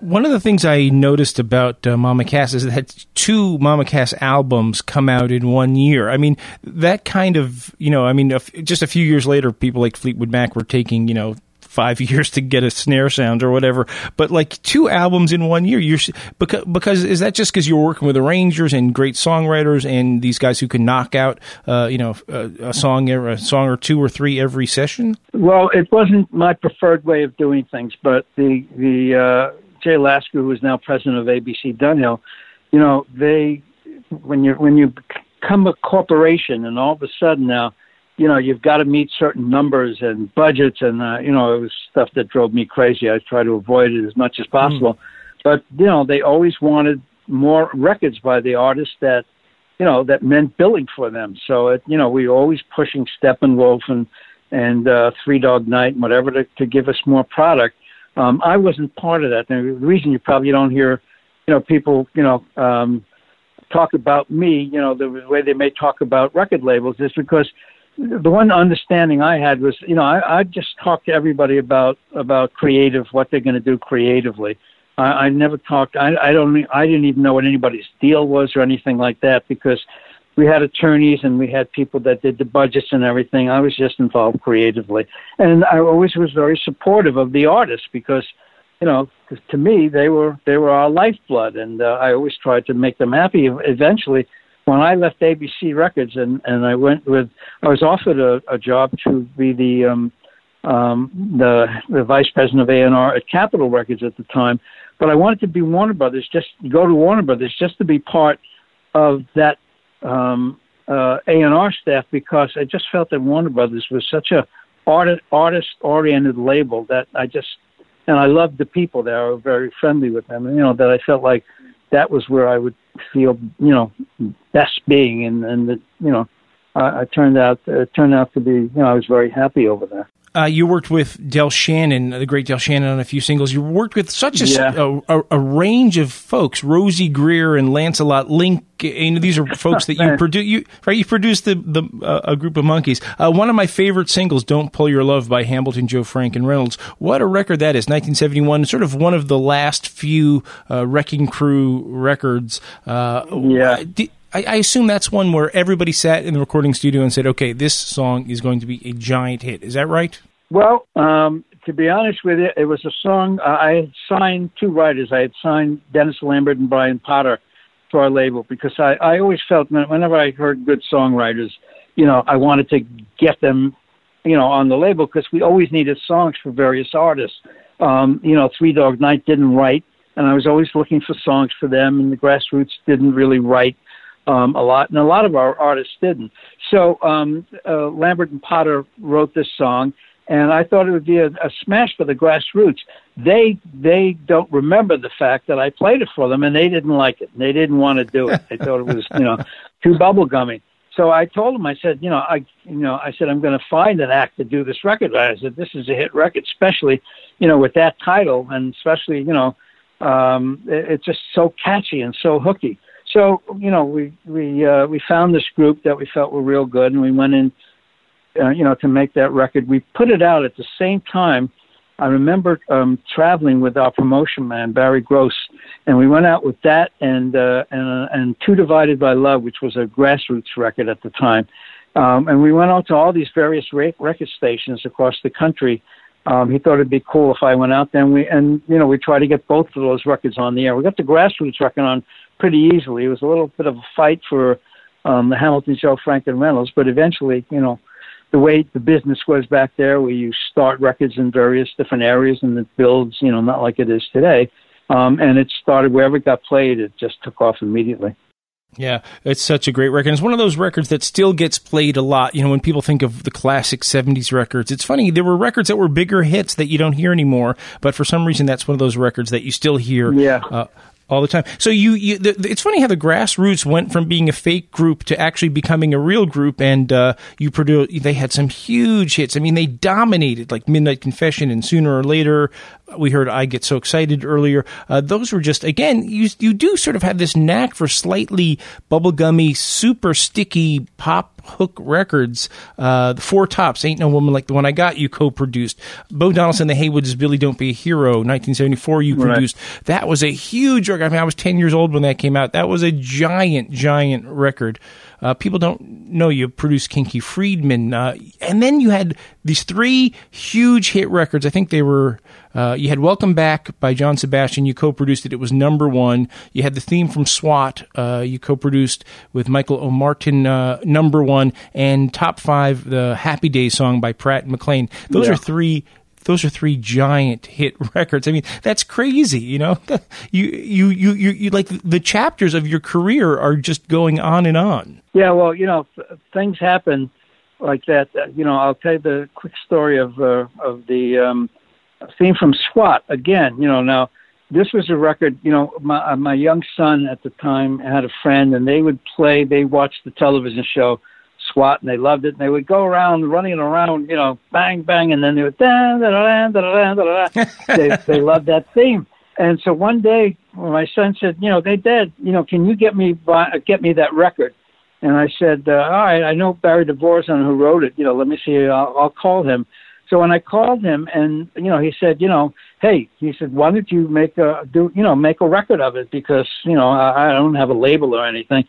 One of the things I noticed about uh, Mama Cass is that two Mama Cass albums come out in one year. I mean, that kind of, you know, I mean, just a few years later, people like Fleetwood Mac were taking, you know, five years to get a snare sound or whatever, but like two albums in one year. You're because, because is that just because you're working with arrangers and great songwriters and these guys who can knock out, uh, you know, a, a song, a song or two or three every session? Well, it wasn't my preferred way of doing things, but the the uh, Jay Lasker, who is now president of A B C Dunhill, you know, they when you when you become a corporation and all of a sudden now you know, you've got to meet certain numbers and budgets, and, uh, you know, it was stuff that drove me crazy. I try to avoid it as much as possible. Mm. But, you know, they always wanted more records by the artists that, you know, that meant billing for them. So, it, you know, we were always pushing Steppenwolf and, and uh, Three Dog Night and whatever to, to give us more product. Um, I wasn't part of that. And the reason you probably don't hear, you know, people, you know, um, talk about me, you know, the way they may talk about record labels is because the one understanding I had was, you know, I, I just talked to everybody about, about creative, what they're going to do creatively. I, I never talked, I, I don't, I didn't even know what anybody's deal was or anything like that, because we had attorneys and we had people that did the budgets and everything. I was just involved creatively. And I always was very supportive of the artists because, you know, to me, they were, they were our lifeblood. And uh, I always tried to make them happy. Eventually, when I left A B C Records and, and I went with, I was offered a, a job to be the, um, um, the the vice president of A and R at Capitol Records at the time, but I wanted to be Warner Brothers, just go to Warner Brothers, just to be part of that um, uh, A and R staff, because I just felt that Warner Brothers was such a art, artist-oriented label that I just, and I loved the people there. I was very friendly with them, and, you know, that I felt like that was where I would feel, you know, best being. And, and the, you know, uh, I turned out, it turned out to be, you know, I was very happy over there. Uh, you worked with Del Shannon, the great Del Shannon, on a few singles. You worked with such a, yeah. a, a, a range of folks, Rosie Greer and Lancelot Link. You know, these are folks that you produ- you right? You produced the, the, uh, a group of monkeys. Uh, one of my favorite singles, Don't Pull Your Love by Hambleton, Joe Frank, and Reynolds. What a record that is, nineteen seventy-one, sort of one of the last few uh, Wrecking Crew records. Uh, yeah. D- I assume that's one where everybody sat in the recording studio and said, okay, this song is going to be a giant hit. Is that right? Well, um, to be honest with you, it was a song. Uh, I had signed two writers. I had signed Dennis Lambert and Brian Potter to our label, because I, I always felt whenever I heard good songwriters, you know, I wanted to get them, you know, on the label, because we always needed songs for various artists. Um, you know, Three Dog Night didn't write, and I was always looking for songs for them, and the Grassroots didn't really write. Um, a lot, and a lot of our artists didn't. So um, uh, Lambert and Potter wrote this song, and I thought it would be a, a smash for the Grassroots. They they don't remember the fact that I played it for them, and they didn't like it. And they didn't want to do it. They thought it was, you know, too bubblegummy. So I told them, I said, you know, I you know, I said I'm going to find an act to do this record. I said, this is a hit record, especially, you know, with that title, and especially, you know, um, it, it's just so catchy and so hooky. So, you know, we we uh, we found this group that we felt were real good, and we went in, uh, you know, to make that record. We put it out at the same time. I remember um, traveling with our promotion man, Barry Gross, and we went out with that and uh, and, uh, and Two Divided by Love, which was a Grassroots record at the time. Um, and we went out to all these various ra- record stations across the country. Um, he thought it'd be cool if I went out there, and we, and, you know, we tried to get both of those records on the air. We got the Grassroots record on pretty easily. It was a little bit of a fight for um, the Hamilton Show, Frank and Reynolds, but eventually, you know, the way the business was back there, where you start records in various different areas and it builds, you know, not like it is today. Um, and it started wherever it got played, it just took off immediately. Yeah, it's such a great record. It's one of those records that still gets played a lot. You know, when people think of the classic seventies records, it's funny, there were records that were bigger hits that you don't hear anymore, but for some reason that's one of those records that you still hear yeah. uh, all the time. So you, you the, the, it's funny how the Grassroots went from being a fake group to actually becoming a real group, and uh, you produ- they had some huge hits. I mean, they dominated, like Midnight Confession, and Sooner or Later, we heard I Get So Excited earlier. Uh, those were just, again, you you do sort of have this knack for slightly bubblegummy, super sticky pop hook records. Uh, the Four Tops, Ain't No Woman Like the One I Got, you co-produced. Bo Donaldson, The Haywoods, Billy Don't Be a Hero, nineteen seventy-four, you produced. Right. That was a huge record. I mean, I was ten years old when that came out. That was a giant, giant record. Uh, people don't know you produced Kinky Friedman. Uh, and then you had these three huge hit records. I think they were... Uh, you had Welcome Back by John Sebastian. You co-produced it. It was number one. You had the theme from SWAT. Uh, you co-produced with Michael O'Martin, uh, number one, and top five, the Happy Days song by Pratt and McLane. Those yeah. are three. Those are three giant hit records. I mean, that's crazy. You know, you, you, you, you, you like the chapters of your career are just going on and on. Yeah. Well, you know, th- things happen. like that. You know, I'll tell you the quick story of uh, of the um, theme from SWAT again. You know, now this was a record. You know, my my young son at the time had a friend, and they would play. They watched the television show SWAT, and they loved it. And they would go around running around, you know, bang bang, and then they would da da da da da da da. They they loved that theme. And so one day, my son said, "You know, they did. You know, can you get me buy, get me that record?" And I said, uh, all right, I know Barry DeVorson who wrote it. You know, let me see. I'll, I'll call him. So when I called him and, you know, he said, you know, hey, he said, why don't you make a, do, you know, make a record of it? Because, you know, I, I don't have a label or anything.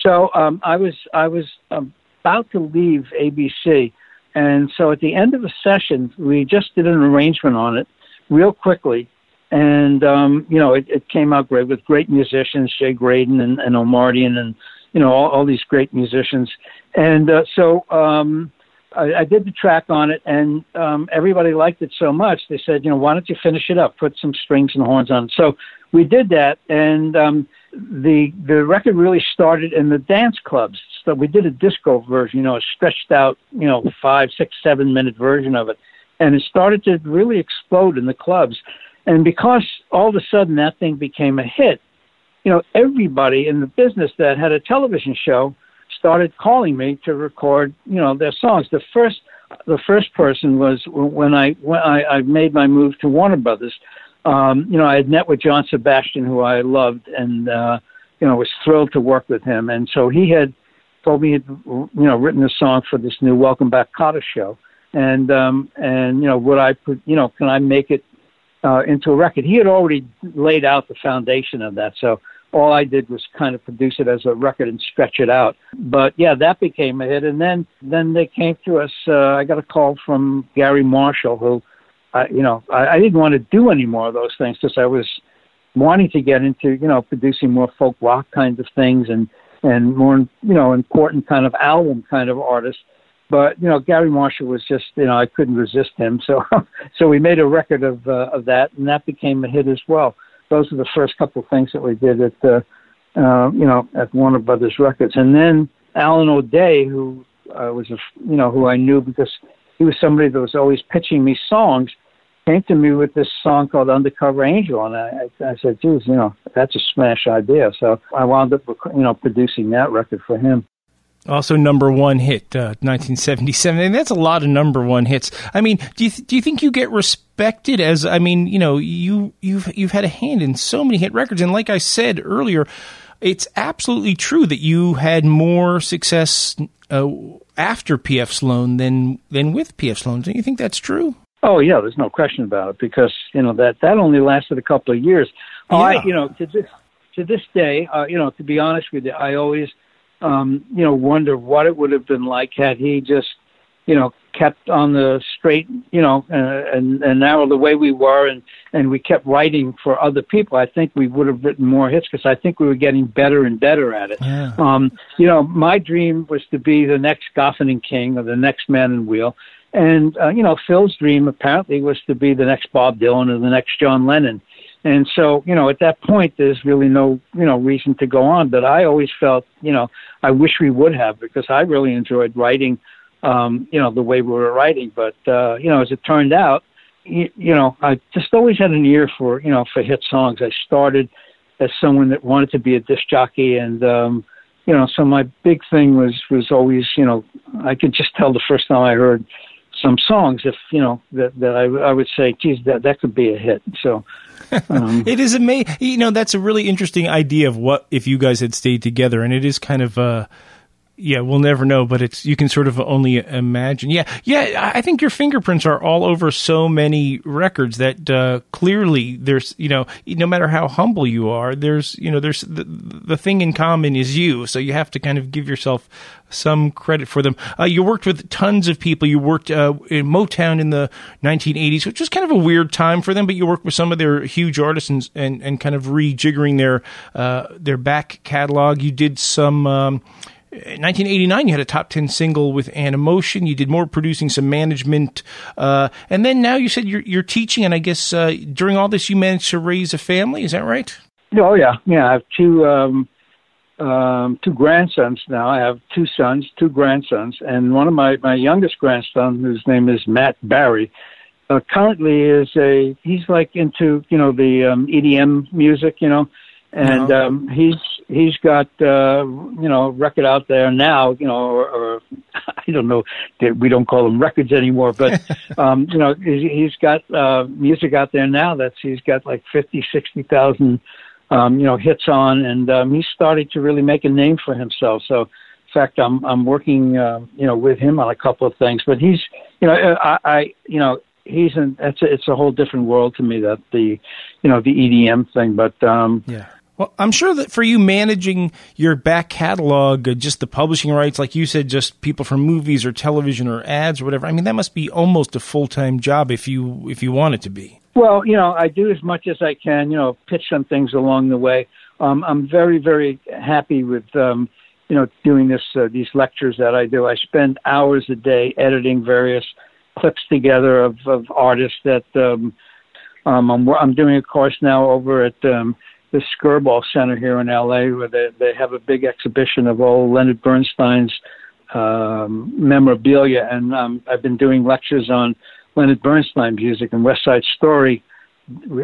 So um, I was I was about to leave A B C. And so at the end of the session, we just did an arrangement on it real quickly. And, um, you know, it, it came out great with great musicians, Jay Graydon and, and O'Mardian and, you know, all, all these great musicians. And uh, so um, I, I did the track on it, and um, everybody liked it so much, they said, you know, why don't you finish it up, put some strings and horns on it. So we did that, and um, the the record really started in the dance clubs. So we did a disco version, you know, a stretched out, you know, five, six, seven-minute version of it. And it started to really explode in the clubs. And because all of a sudden that thing became a hit, you know, everybody in the business that had a television show started calling me to record, you know, their songs. The first, the first person was when I when I, I made my move to Warner Brothers. Um, you know, I had met with John Sebastian, who I loved, and uh, you know, was thrilled to work with him. And so he had told me, he'd, you know, written a song for this new Welcome Back Kotter show, and um, and you know, would I put, you know, can I make it uh, into a record? He had already laid out the foundation of that, so. All I did was kind of produce it as a record and stretch it out. But, yeah, that became a hit. And then then they came to us. Uh, I got a call from Gary Marshall, who, I, you know, I, I didn't want to do any more of those things because I was wanting to get into, you know, producing more folk rock kinds of things and, and more, you know, important kind of album kind of artists. But, you know, Gary Marshall was just, you know, I couldn't resist him. So so we made a record of uh, of that, and that became a hit as well. Those are the first couple of things that we did at, uh, uh, you know, at Warner Brothers Records. And then Alan O'Day, who uh, was, a, you know, who I knew because he was somebody that was always pitching me songs, came to me with this song called Undercover Angel. And I, I said, geez, you know, that's a smash idea. So I wound up, you know, producing that record for him. Also number one hit, uh, nineteen seventy-seven. And that's a lot of number one hits. I mean, do you, th- do you think you get respected as, I mean, you know, you, you've, you've had a hand in so many hit records. And like I said earlier, it's absolutely true that you had more success uh, after P F. Sloan than, than with P F. Sloan. Don't you think that's true? Oh, yeah, there's no question about it because, you know, that, that only lasted a couple of years. Yeah. I, you know, to this, to this day, uh, you know, to be honest with you, I always... Um, you know, wonder what it would have been like had he just, you know, kept on the straight, you know, uh, and, and narrow the way we were, and, and we kept writing for other people. I think we would have written more hits because I think we were getting better and better at it. Yeah. Um, you know, my dream was to be the next Goffin and King or the next Mann and Weil. And, uh, you know, Phil's dream apparently was to be the next Bob Dylan or the next John Lennon. And so, you know, at that point, there's really no, you know, reason to go on. But I always felt, you know, I wish we would have because I really enjoyed writing, um, you know, the way we were writing. But, uh, you know, as it turned out, you, you know, I just always had an ear for, you know, for hit songs. I started as someone that wanted to be a disc jockey. And, um, you know, so my big thing was, was always, you know, I could just tell the first time I heard some songs, if you know, that, that I, I would say, geez, that, that could be a hit. So um, it is amazing. You know, that's a really interesting idea of what if you guys had stayed together, and it is kind of, uh, yeah, we'll never know, but it's you can sort of only imagine. Yeah, yeah, I think your fingerprints are all over so many records that uh, clearly there's, you know, no matter how humble you are, there's, you know, there's the, the thing in common is you, so you have to kind of give yourself some credit for them. Uh, you worked with tons of people. You worked uh, in Motown in the nineteen eighties, which was kind of a weird time for them, but you worked with some of their huge artists and, and, and kind of rejiggering their uh, their back catalog. You did some... Um, In nineteen eighty-nine, you had a top ten single with Animotion. You did more producing, some management. Uh, and then now you said you're, you're teaching, and I guess uh, during all this, you managed to raise a family. Is that right? Oh, yeah. Yeah, I have two um, um, two grandsons now. I have two sons, two grandsons, and one of my, my youngest grandson, whose name is Matt Barry, uh, currently is a, he's like into, you know, the um, E D M music, you know, and no. um, he's he's got, uh, you know, a record out there now, you know, or, or I don't know, we don't call them records anymore, but, um, you know, he's got uh, music out there now that's, he's got like fifty, sixty thousand Um, you know, hits on, and um, he's started to really make a name for himself. So, in fact, I'm I'm working, uh, you know, with him on a couple of things. But he's, you know, I, I you know, he's an it's a, it's a whole different world to me, that the, you know, the E D M thing. But um, yeah, well, I'm sure that for you managing your back catalog, just the publishing rights, like you said, just people from movies or television or ads or whatever. I mean, that must be almost a full time job if you if you want it to be. Well, you know, I do as much as I can, you know, pitch some things along the way. Um, I'm very, very happy with, um, you know, doing this, uh, these lectures that I do. I spend hours a day editing various clips together of, of artists that um, um, I'm, I'm doing a course now over at um, the Skirball Center here in L A, where they, they have a big exhibition of old Leonard Bernstein's um, memorabilia. And um, I've been doing lectures on Leonard Bernstein music and West Side Story.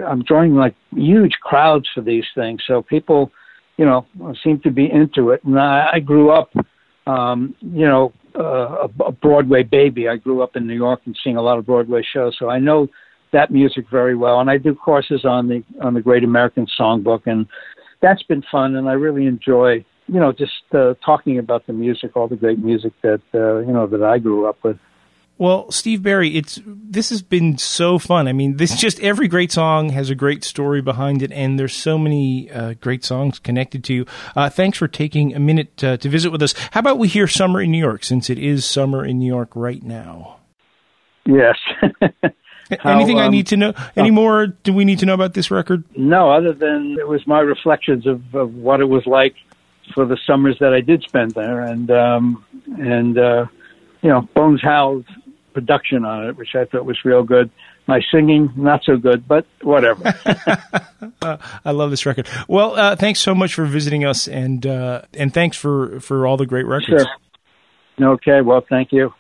I'm drawing like huge crowds for these things. So people, you know, seem to be into it. And I, I grew up, um, you know, uh, a Broadway baby. I grew up in New York and seeing a lot of Broadway shows. So I know that music very well. And I do courses on the, on the Great American Songbook. And that's been fun. And I really enjoy, you know, just uh, talking about the music, all the great music that, uh, you know, that I grew up with. Well, Steve Barri, it's this has been so fun. I mean, this just every great song has a great story behind it, and there's so many uh, great songs connected to you. Uh, thanks for taking a minute uh, to visit with us. How about we hear Summer in New York, since it is summer in New York right now? Yes. How, Anything um, I need to know? Any um, more do we need to know about this record? No, other than it was my reflections of, of what it was like for the summers that I did spend there, and, um, and uh, you know, Bones Howell's production on it, which I thought was real good. My singing, not so good, but whatever. uh, I love this record. Well, uh, thanks so much for visiting us, and uh, and thanks for, for all the great records. Sure. Okay, well, thank you.